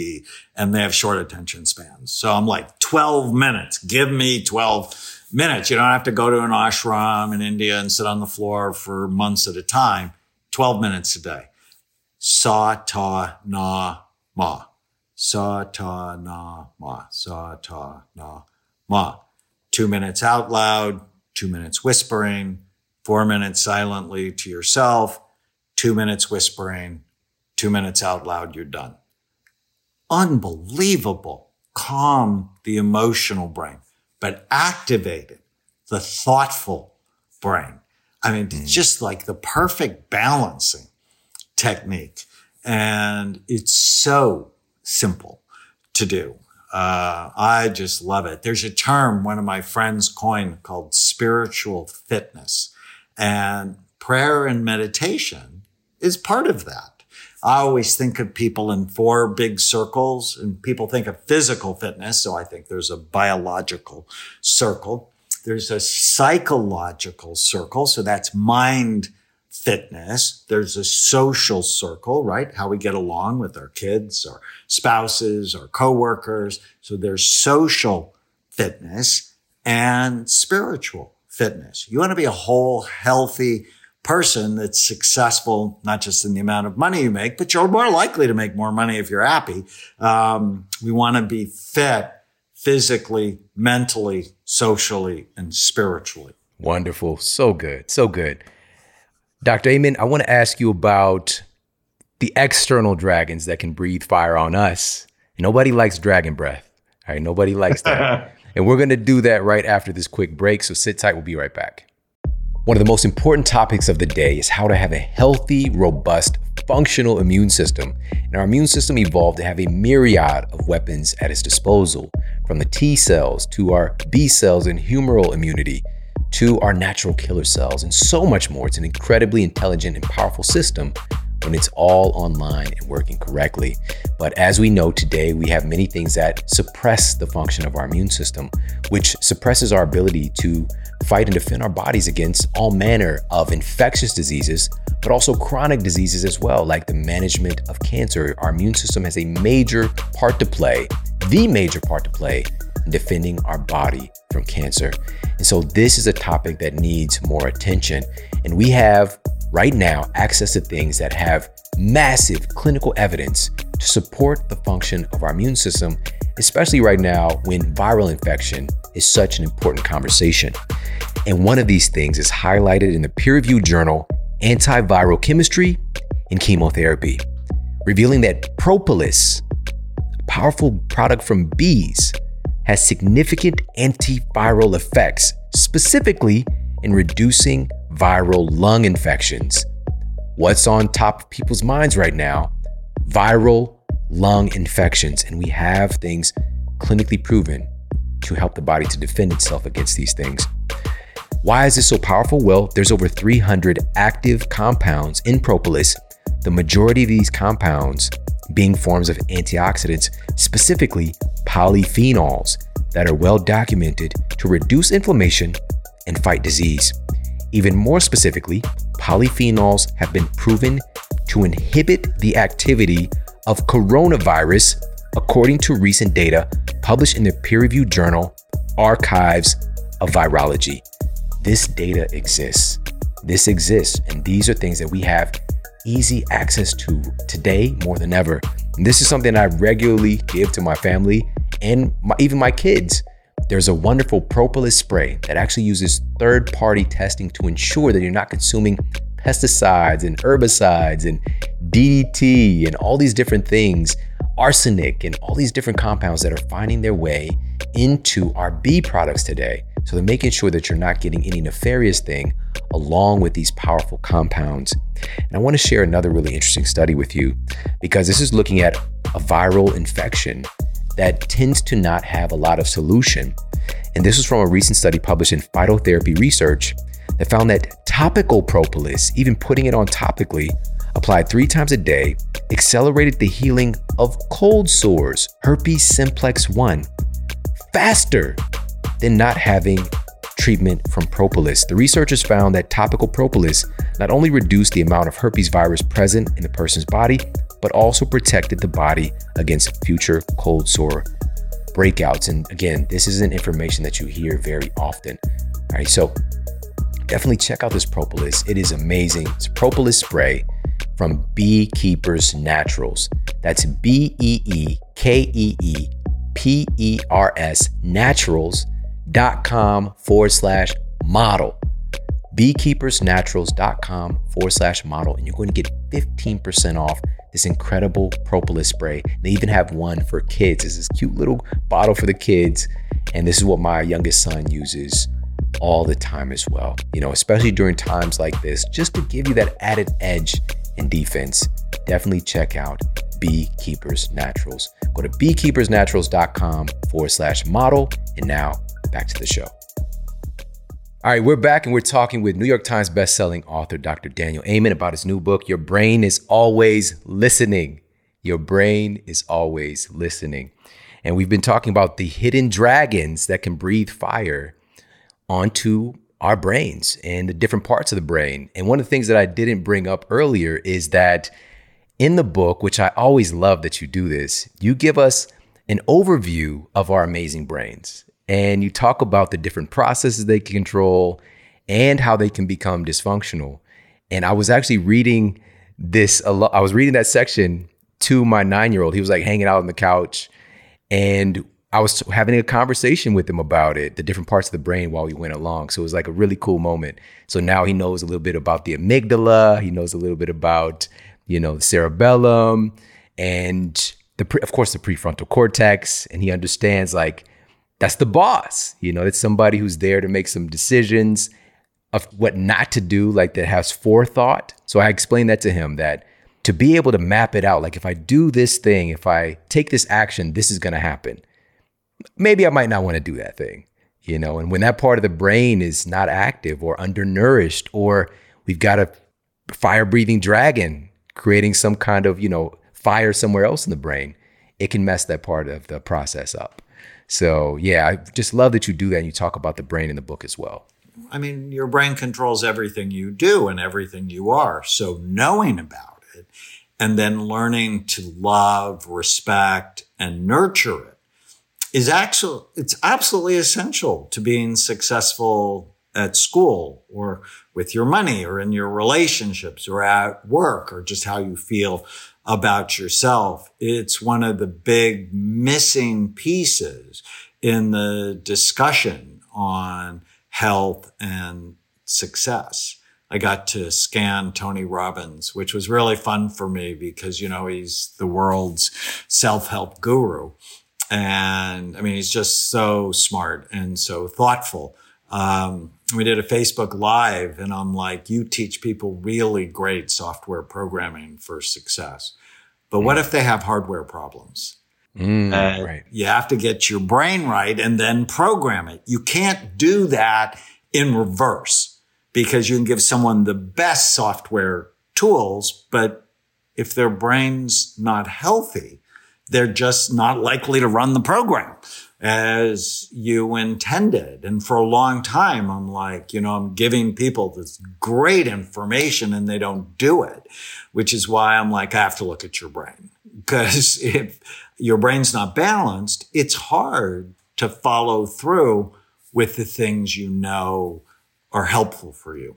and they have short attention spans. So I'm like, 12 minutes, give me 12 minutes. You don't have to go to an ashram in India and sit on the floor for months at a time. 12 minutes a day. Sa, ta, na, ma. Sa, ta, na, ma. Sa, ta, na, ma. 2 minutes out loud, 2 minutes whispering, 4 minutes silently to yourself, 2 minutes whispering, 2 minutes out loud, you're done. Unbelievable. Calm the emotional brain, but activated the thoughtful brain. I mean, it's just like the perfect balancing technique. And it's so simple to do. I just love it. There's a term one of my friends coined called spiritual fitness, and prayer and meditation is part of that. I always think of people in four big circles, and people think of physical fitness. So I think there's a biological circle. There's a psychological circle. So that's mind fitness. There's a social circle, right? How we get along with our kids, our spouses, our coworkers. So there's social fitness and spiritual fitness. You want to be a whole, healthy person that's successful, not just in the amount of money you make, but you're more likely to make more money if you're happy. We want to be fit physically, mentally, socially, and spiritually. Wonderful. So good. So good. Dr. Amen, I want to ask you about the external dragons that can breathe fire on us. Nobody likes dragon breath. All right. Nobody likes that. And we're gonna do that right after this quick break, so sit tight, we'll be right back. One of the most important topics of the day is how to have a healthy, robust, functional immune system. And our immune system evolved to have a myriad of weapons at its disposal, from the T cells to our B cells and humoral immunity to our natural killer cells and so much more. It's an incredibly intelligent and powerful system when it's all online and working correctly. But as we know today, we have many things that suppress the function of our immune system, which suppresses our ability to fight and defend our bodies against all manner of infectious diseases, but also chronic diseases as well, like the management of cancer. Our immune system has a major part to play, the major part to play in defending our body from cancer. And so this is a topic that needs more attention. And we have right now access to things that have massive clinical evidence to support the function of our immune system, especially right now when viral infection is such an important conversation. And one of these things is highlighted in the peer-reviewed journal, Antiviral Chemistry and Chemotherapy, revealing that propolis, a powerful product from bees, has significant antiviral effects, specifically in reducing viral lung infections. What's on top of people's minds right now? Viral lung infections. And we have things clinically proven to help the body to defend itself against these things. Why is this so powerful? Well, there's over 300 active compounds in propolis, the majority of these compounds being forms of antioxidants, specifically polyphenols, that are well documented to reduce inflammation and fight disease. Even more specifically, polyphenols have been proven to inhibit the activity of coronavirus, according to recent data published in the peer-reviewed journal, Archives of Virology. This data exists. This exists, and these are things that we have easy access to today more than ever. And this is something I regularly give to my family and even my kids. There's a wonderful propolis spray that actually uses third-party testing to ensure that you're not consuming pesticides and herbicides and DDT and all these different things, arsenic and all these different compounds that are finding their way into our bee products today. So they're making sure that you're not getting any nefarious thing along with these powerful compounds. And I want to share another really interesting study with you, because this is looking at a viral infection that tends to not have a lot of solution. And this was from a recent study published in Phytotherapy Research that found that topical propolis, even putting it on topically, applied 3 times a day, accelerated the healing of cold sores, herpes simplex 1, faster than not having treatment from propolis. The researchers found that topical propolis not only reduced the amount of herpes virus present in the person's body, but also protected the body against future cold sore breakouts. And again, this isn't information that you hear very often. All right, so definitely check out this propolis. It is amazing. It's propolis spray from Beekeepers Naturals. That's BEEKEEPERS Naturals.com/model. BeekeepersNaturals.com/model, and you're going to get 15% off this incredible propolis spray. They even have one for kids. It's this cute little bottle for the kids, and this is what my youngest son uses all the time as well, you know, especially during times like this, just to give you that added edge in defense. Definitely check out Beekeepers Naturals. Go to beekeepersnaturals.com/model. And now back to the show. All right, we're back and we're talking with New York Times bestselling author Dr. Daniel Amen about his new book, Your Brain Is Always Listening. Your Brain Is Always Listening. And we've been talking about the hidden dragons that can breathe fire onto our brains and the different parts of the brain. And one of the things that I didn't bring up earlier is that in the book, which I always love that you do this, you give us an overview of our amazing brains. And you talk about the different processes they can control and how they can become dysfunctional. And I was actually reading this, I was reading that section to my 9-year-old. He was like hanging out on the couch, and I was having a conversation with him about it, the different parts of the brain, while we went along. So it was like a really cool moment. So now he knows a little bit about the amygdala. He knows a little bit about, you know, the cerebellum and of course the prefrontal cortex. And he understands like that's the boss. You know, it's somebody who's there to make some decisions of what not to do, like that has forethought. So I explained that to him, that to be able to map it out, like if I do this thing, if I take this action, this is going to happen. Maybe I might not want to do that thing, you know, and when that part of the brain is not active or undernourished, or we've got a fire-breathing dragon creating some kind of, you know, fire somewhere else in the brain, it can mess that part of the process up. So yeah, I just love that you do that and you talk about the brain in the book as well. I mean, your brain controls everything you do and everything you are. So knowing about it and then learning to love, respect, and nurture it is actually, it's absolutely essential to being successful at school or with your money or in your relationships or at work or just how you feel about yourself. It's one of the big missing pieces in the discussion on health and success. I got to scan Tony Robbins, which was really fun for me because, you know, he's the world's self-help guru. And I mean, he's just so smart and so thoughtful. We did a Facebook Live and I'm like, you teach people really great software programming for success. But what if they have hardware problems? Right. You have to get your brain right and then program it. You can't do that in reverse because you can give someone the best software tools, but if their brain's not healthy, they're just not likely to run the program as you intended. And for a long time, I'm like, you know, I'm giving people this great information and they don't do it, which is why I'm like, I have to look at your brain. Because if your brain's not balanced, it's hard to follow through with the things you know are helpful for you.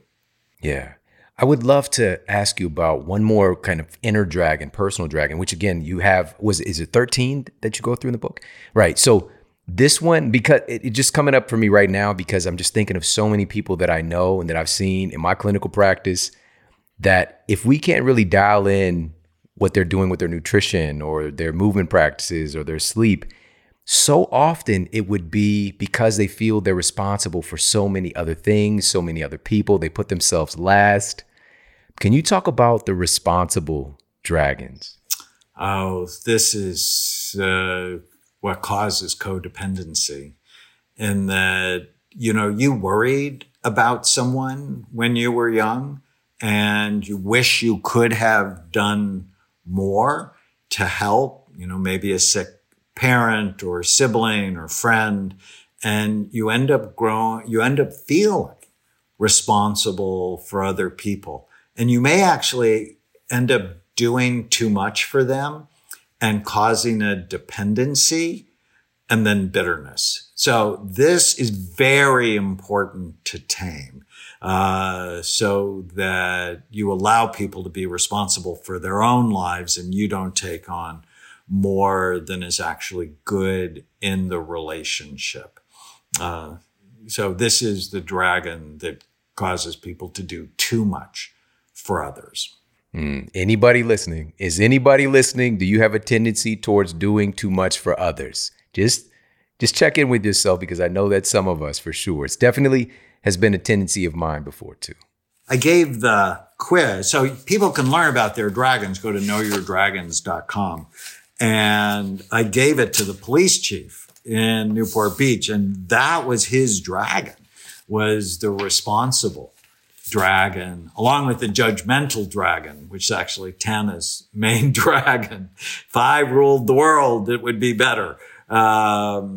Yeah. I would love to ask you about one more kind of inner dragon, personal dragon, which again, you have, is it 13 that you go through in the book? Right. So this one, because it just coming up for me right now, because I'm just thinking of so many people that I know and that I've seen in my clinical practice, that if we can't really dial in what they're doing with their nutrition or their movement practices or their sleep, so often it would be because they feel they're responsible for so many other things, so many other people, they put themselves last. Can you talk about the responsible dragons? Oh, this is what causes codependency. And that, you know, you worried about someone when you were young and you wish you could have done more to help, you know, maybe a sick parent or sibling or friend. And you end up feeling responsible for other people. And you may actually end up doing too much for them and causing a dependency and then bitterness. So this is very important to tame, so that you allow people to be responsible for their own lives and you don't take on more than is actually good in the relationship. So this is the dragon that causes people to do too much for others. Anybody listening? Is anybody listening? Do you have a tendency towards doing too much for others? Just check in with yourself, because I know that some of us for sure. It's definitely has been a tendency of mine before too. I gave the quiz. So people can learn about their dragons. Go to knowyourdragons.com. And I gave it to the police chief in Newport Beach. And that was his dragon, was the responsible dragon, along with the judgmental dragon, which is actually Tana's main dragon. If I ruled the world, it would be better. But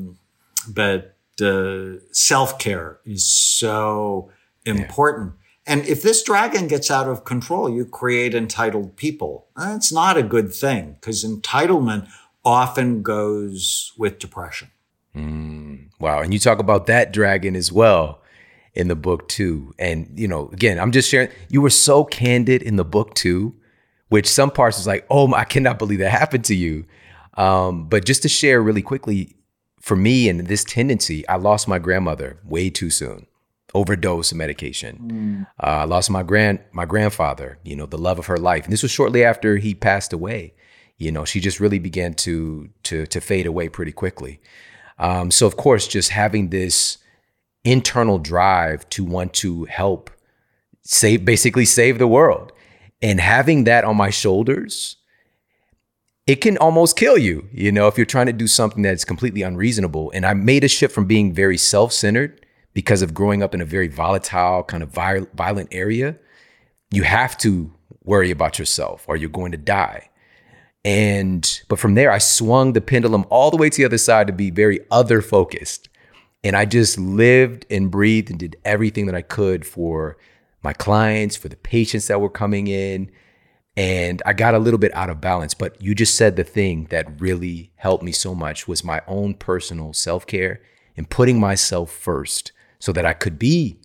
self-care is so important. And if this dragon gets out of control, you create entitled people. That's not a good thing, because entitlement often goes with depression. Wow. And you talk about that dragon as well in the book too. And, you know, again, I'm just sharing, you were so candid in the book too, which some parts is like, oh, I cannot believe that happened to you. But just to share really quickly, for me and this tendency, I lost my grandmother way too soon. Overdose of medication. I lost my grandfather, you know, the love of her life. And this was shortly after he passed away. You know, she just really began to fade away pretty quickly. So of course, just having this internal drive to want to help save, basically save the world, and having that on my shoulders, it can almost kill you, you know, if you're trying to do something that's completely unreasonable. And I made a shift from being very self-centered because of growing up in a very volatile, kind of violent area. You have to worry about yourself or you're going to die. But from there, I swung the pendulum all the way to the other side to be very other focused. And I just lived and breathed and did everything that I could for my clients, for the patients that were coming in. And I got a little bit out of balance, but you just said the thing that really helped me so much was my own personal self-care and putting myself first so that I could be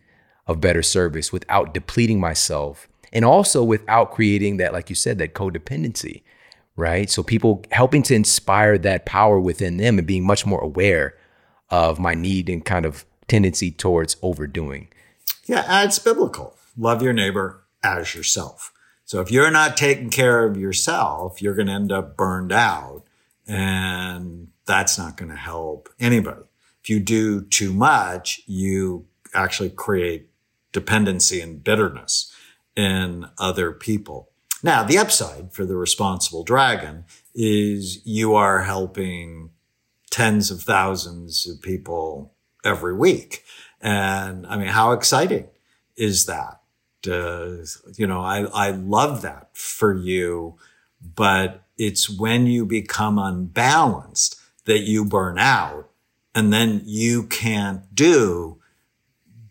of better service without depleting myself, and also without creating that, like you said, that codependency, right? So people helping to inspire that power within them and being much more aware of my need and kind of tendency towards overdoing. Yeah, it's biblical. Love your neighbor as yourself. So if you're not taking care of yourself, you're going to end up burned out, and that's not going to help anybody. If you do too much, you actually create dependency and bitterness in other people. Now, the upside for the responsible dragon is you are helping tens of thousands of people every week. And I mean, how exciting is that? I love that for you, but it's when you become unbalanced that you burn out, and then you can't do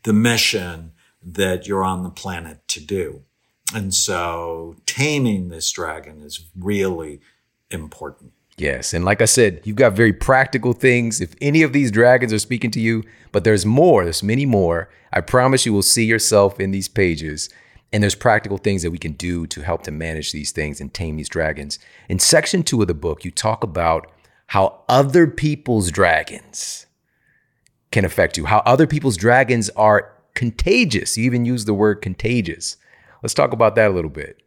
the mission that you're on the planet to do. And so taming this dragon is really important. Yes. And like I said, you've got very practical things. If any of these dragons are speaking to you, but there's more, there's many more. I promise you will see yourself in these pages. And there's practical things that we can do to help to manage these things and tame these dragons. In section 2 of the book, you talk about how other people's dragons can affect you, how other people's dragons are contagious. You even use the word contagious. Let's talk about that a little bit.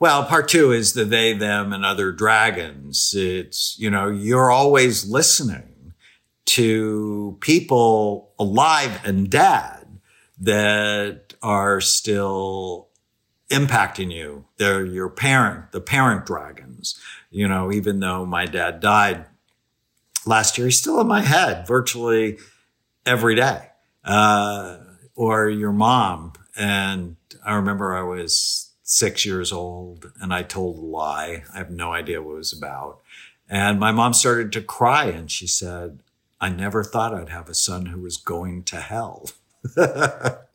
Well, part 2 is the they, them, and other dragons. It's, you know, you're always listening to people alive and dead that are still impacting you. They're your parent, the parent dragons. You know, even though my dad died last year, he's still in my head virtually every day. Or your mom. And I remember I was 6 years old, and I told a lie. I have no idea what it was about. And my mom started to cry, and she said, I never thought I'd have a son who was going to hell.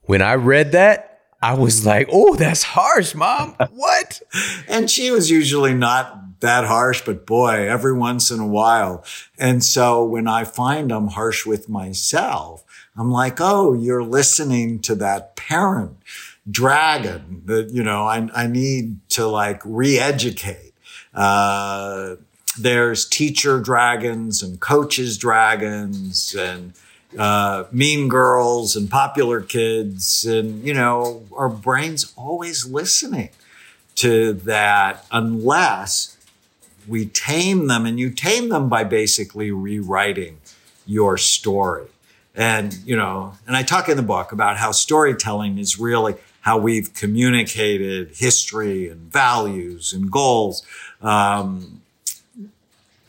When I read that, I was like, oh, that's harsh, Mom. What? And she was usually not that harsh, but boy, every once in a while. And so when I find I'm harsh with myself, I'm like, oh, you're listening to that parent dragon that, you know, I need to like re-educate. There's teacher dragons and coaches dragons and mean girls and popular kids. And, you know, our brain's always listening to that unless we tame them, and you tame them by basically rewriting your story. And, you know, and I talk in the book about how storytelling is really how we've communicated history and values and goals.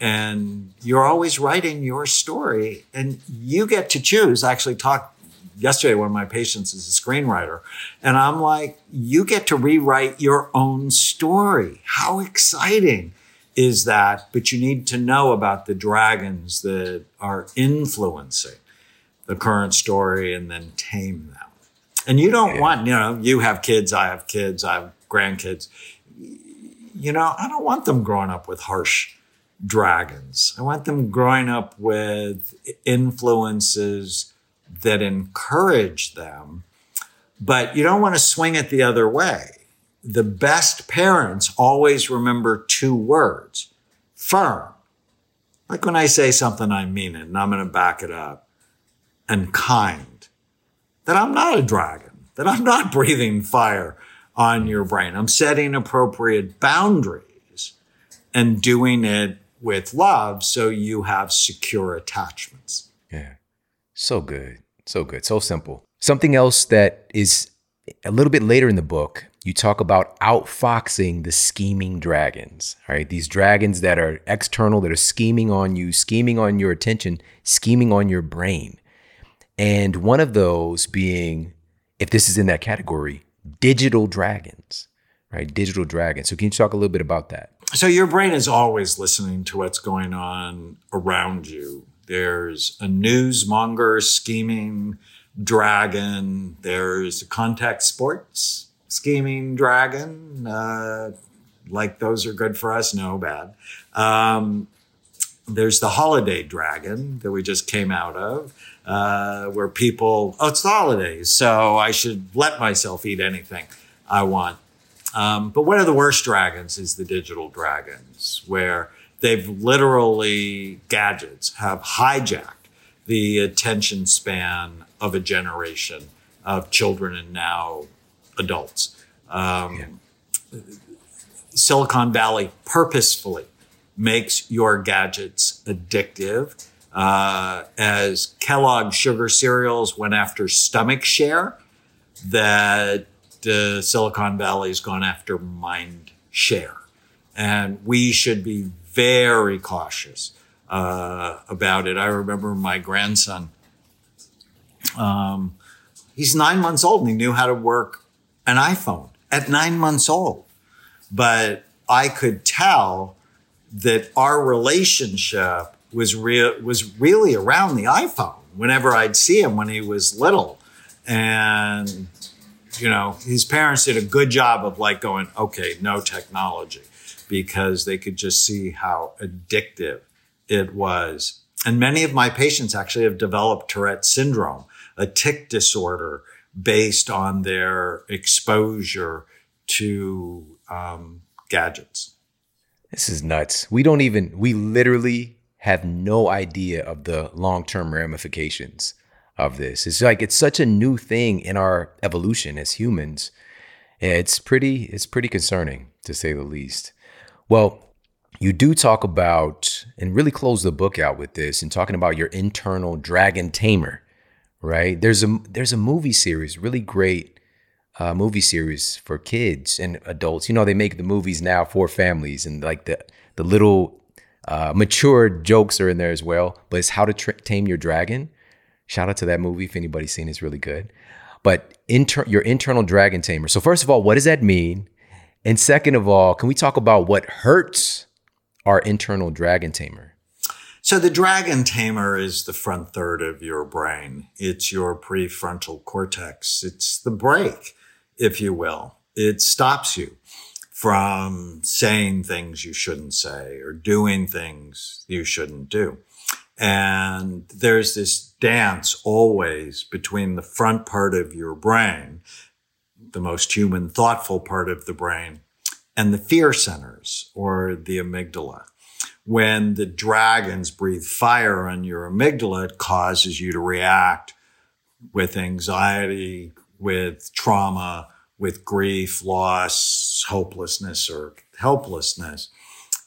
And you're always writing your story, and you get to choose. I actually talked yesterday, one of my patients is a screenwriter, and I'm like, you get to rewrite your own story. How exciting is that? But you need to know about the dragons that are influencing the current story, and then tame them. And you don't want, you know, you have kids, I have grandkids. You know, I don't want them growing up with harsh dragons. I want them growing up with influences that encourage them, but you don't want to swing it the other way. The best parents always remember 2 words, firm. Like when I say something, I mean it, and I'm going to back it up. And kind, that I'm not a dragon, that I'm not breathing fire on your brain. I'm setting appropriate boundaries and doing it with love, so you have secure attachments. Yeah. So good. So good. So simple. Something else that is a little bit later in the book, you talk about outfoxing the scheming dragons, right? These dragons that are external, that are scheming on you, scheming on your attention, scheming on your brain. And one of those being, if this is in that category, digital dragons, right? Digital dragons. So can you talk a little bit about that? So your brain is always listening to what's going on around you. There's a newsmonger scheming dragon. There's a contact sports scheming dragon. Like those are good for us? No, bad. There's the holiday dragon that we just came out of, where people, oh, it's the holidays, so I should let myself eat anything I want. But one of the worst dragons is the digital dragons, where they've literally, gadgets have hijacked the attention span of a generation of children and now adults. Silicon Valley purposefully makes your gadgets addictive. As Kellogg's sugar cereals went after stomach share, that Silicon Valley's gone after mind share. And we should be very cautious about it. I remember my grandson, he's 9 months old and he knew how to work an iPhone at 9 months old. But I could tell that our relationship was really around the iPhone whenever I'd see him when he was little. And, you know, his parents did a good job of like going, okay, no technology, because they could just see how addictive it was. And many of my patients actually have developed Tourette syndrome, a tic disorder based on their exposure to gadgets. This is nuts. We literally have no idea of the long-term ramifications of this. It's like, it's such a new thing in our evolution as humans. It's pretty concerning, to say the least. Well, you do talk about, and really close the book out with this, and talking about your internal dragon tamer, right? There's a movie series, really great movie series for kids and adults. You know, they make the movies now for families, and like the little mature jokes are in there as well, but it's How to Tame Your Dragon. Shout out to that movie if anybody's seen it, it's really good. But your internal dragon tamer. So first of all, what does that mean? And second of all, can we talk about what hurts our internal dragon tamer? So the dragon tamer is the front third of your brain. It's your prefrontal cortex. It's the brake, if you will. It stops you from saying things you shouldn't say or doing things you shouldn't do. And there's this dance always between the front part of your brain, the most human, thoughtful part of the brain, and the fear centers or the amygdala. When the dragons breathe fire on your amygdala, it causes you to react with anxiety, with trauma, with grief, loss, hopelessness, or helplessness.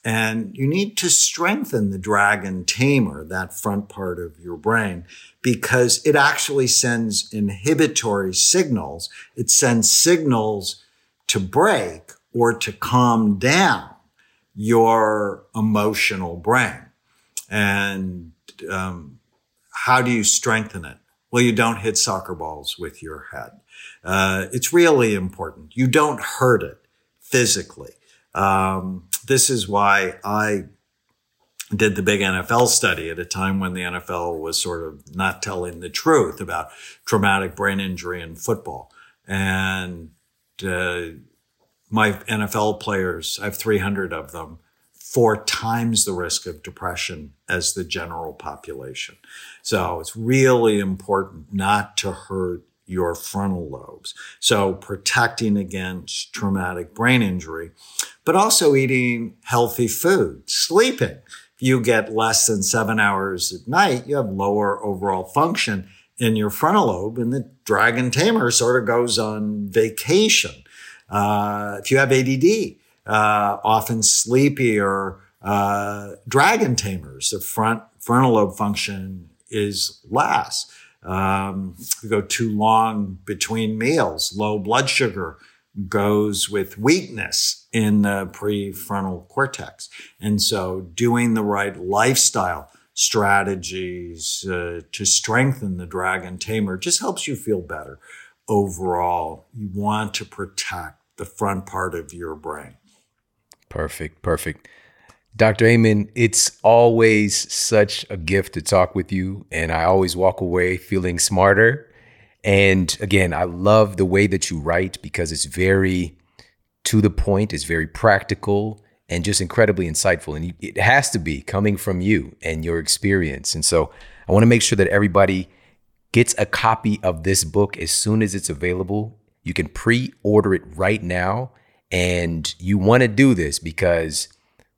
And you need to strengthen the dragon tamer, that front part of your brain, because it actually sends inhibitory signals. It sends signals to break or to calm down your emotional brain. And how do you strengthen it? Well, you don't hit soccer balls with your head. It's really important. You don't hurt it physically. This is why I did the big NFL study at a time when the NFL was sort of not telling the truth about traumatic brain injury in football. And my NFL players, I have 300 of them, 4 times the risk of depression as the general population. So it's really important not to hurt your frontal lobes. So protecting against traumatic brain injury, but also eating healthy food, sleeping. If you get less than 7 hours at night, you have lower overall function in your frontal lobe, and the dragon tamer sort of goes on vacation. If you have ADD, often sleepier dragon tamers. The frontal lobe function is less. We go too long between meals. Low blood sugar goes with weakness in the prefrontal cortex. And so doing the right lifestyle strategies to strengthen the dragon tamer just helps you feel better overall. You want to protect the front part of your brain. Perfect. Dr. Amen, it's always such a gift to talk with you, and I always walk away feeling smarter. And again, I love the way that you write because it's very to the point, it's very practical, and just incredibly insightful. And it has to be coming from you and your experience. And so I want to make sure that everybody gets a copy of this book as soon as it's available. You can pre-order it right now. And you want to do this because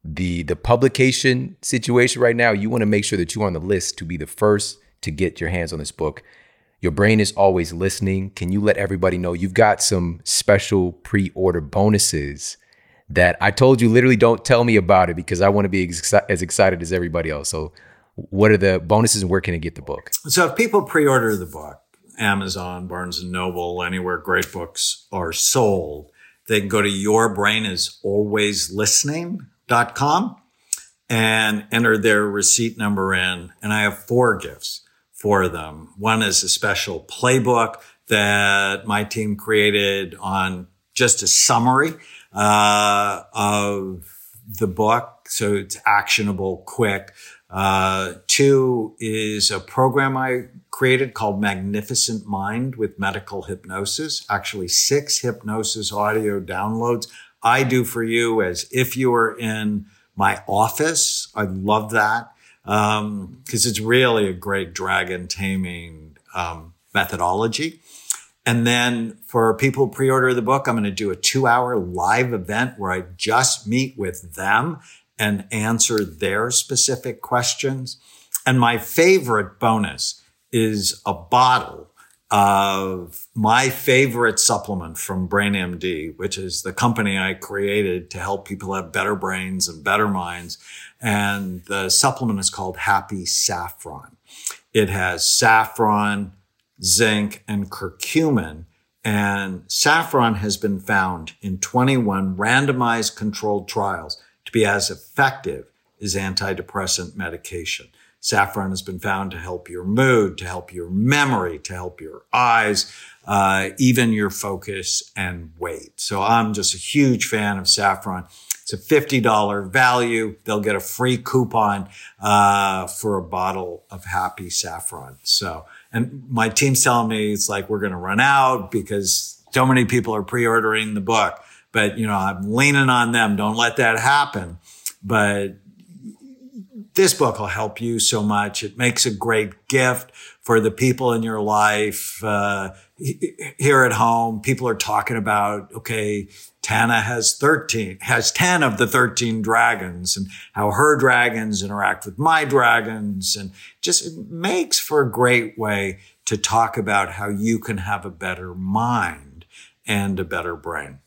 the publication situation right now, you want to make sure that you're on the list to be the first to get your hands on this book. Your Brain Is Always Listening. Can you let everybody know you've got some special pre-order bonuses that I told you literally don't tell me about it because I want to be as excited as everybody else. So what are the bonuses and where can I get the book? So if people pre-order the book, Amazon, Barnes & Noble, anywhere great books are sold, they can go to yourbrainisalwayslistening.com and enter their receipt number in. And I have 4 gifts for them. One is a special playbook that my team created on just a summary of the book. So it's actionable, quick. 2 is a program I created called Magnificent Mind with medical hypnosis. Actually, 6 hypnosis audio downloads I do for you as if you were in my office. I love that. Cause it's really a great dragon taming, methodology. And then for people who pre-order the book, I'm going to do a 2-hour live event where I just meet with them and answer their specific questions. And my favorite bonus is a bottle of my favorite supplement from BrainMD, which is the company I created to help people have better brains and better minds. And the supplement is called Happy Saffron. It has saffron, zinc, and curcumin. And saffron has been found in 21 randomized controlled trials to be as effective as antidepressant medication. Saffron has been found to help your mood, to help your memory, to help your eyes, even your focus and weight. So I'm just a huge fan of saffron. It's a $50 value. They'll get a free coupon for a bottle of Happy Saffron. So, and my team's telling me it's like we're going to run out because so many people are pre-ordering the book. But, you know, I'm leaning on them. Don't let that happen. But this book will help you so much. It makes a great gift for the people in your life. Here at home, people are talking about, okay, Tana has 10 of the 13 dragons and how her dragons interact with my dragons. And just it makes for a great way to talk about how you can have a better mind and a better brain.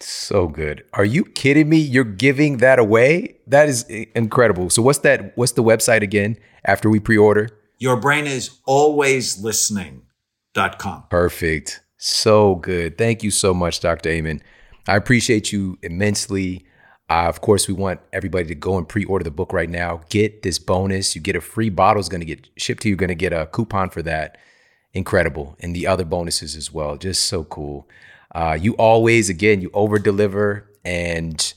So good. Are you kidding me? You're giving that away? That is incredible. So what's that? What's the website again after we pre-order? Yourbrainisalwayslistening.com. Perfect. So good. Thank you so much, Dr. Amen. I appreciate you immensely. Of course, we want everybody to go and pre-order the book right now. Get this bonus. You get a free bottle. It's going to get shipped to you. You're going to get a coupon for that. Incredible. And the other bonuses as well. Just so cool. You always, again, you over-deliver, and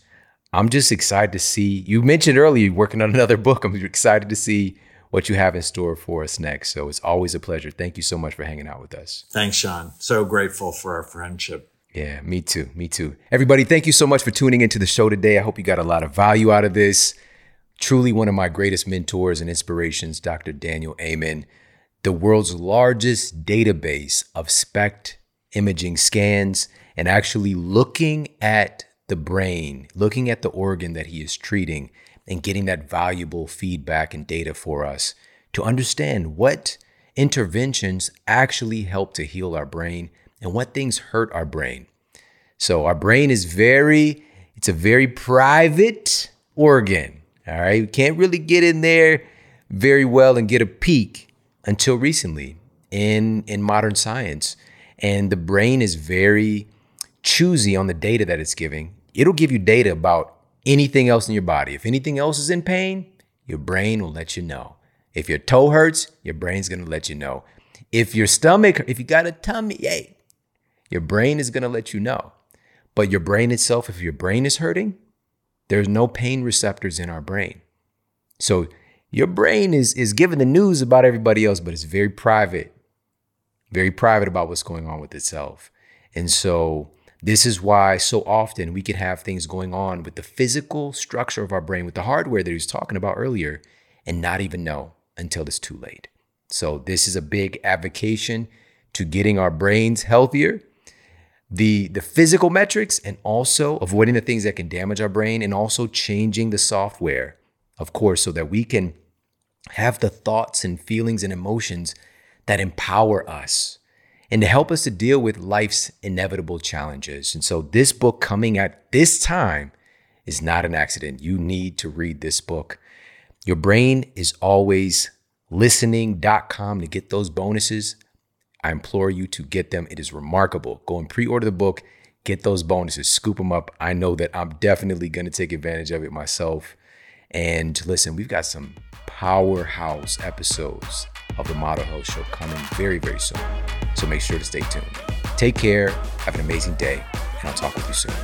I'm just excited to see. You mentioned earlier you're working on another book. I'm excited to see what you have in store for us next. So it's always a pleasure. Thank you so much for hanging out with us. Thanks, Sean. So grateful for our friendship. Yeah, me too. Everybody, thank you so much for tuning into the show today. I hope you got a lot of value out of this. Truly one of my greatest mentors and inspirations, Dr. Daniel Amen, the world's largest database of SPECT imaging scans and actually looking at the brain, looking at the organ that he is treating and getting that valuable feedback and data for us to understand what interventions actually help to heal our brain and what things hurt our brain. So our brain is it's a very private organ. All right. You can't really get in there very well and get a peek until recently in modern science. And the brain is very choosy on the data that it's giving. It'll give you data about anything else in your body. If anything else is in pain, your brain will let you know. If your toe hurts, your brain's going to let you know. If your stomach, if you got a tummy ache, your brain is going to let you know. But your brain itself, if your brain is hurting, there's no pain receptors in our brain. So your brain is giving the news about everybody else, but it's very private about what's going on with itself. And so this is why so often we can have things going on with the physical structure of our brain, with the hardware that he was talking about earlier, and not even know until it's too late. So this is a big advocation to getting our brains healthier, the physical metrics, and also avoiding the things that can damage our brain, and also changing the software, of course, so that we can have the thoughts and feelings and emotions that empower us and to help us to deal with life's inevitable challenges. And so this book coming at this time is not an accident. You need to read this book. Your Brain Is Always Listening.com to get those bonuses. I implore you to get them. It is remarkable. Go and pre-order the book, get those bonuses, scoop them up. I know that I'm definitely going to take advantage of it myself. And listen, we've got some powerhouse episodes of The Model Health Show coming very, very soon. So make sure to stay tuned. Take care. Have an amazing day. And I'll talk with you soon.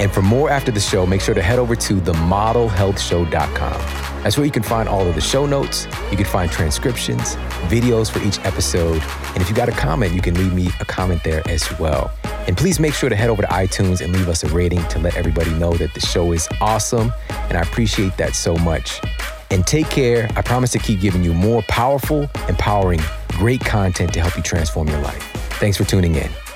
And for more after the show, make sure to head over to themodelhealthshow.com. That's where you can find all of the show notes. You can find transcriptions, videos for each episode. And if you got a comment, you can leave me a comment there as well. And please make sure to head over to iTunes and leave us a rating to let everybody know that the show is awesome. And I appreciate that so much. And take care. I promise to keep giving you more powerful, empowering, great content to help you transform your life. Thanks for tuning in.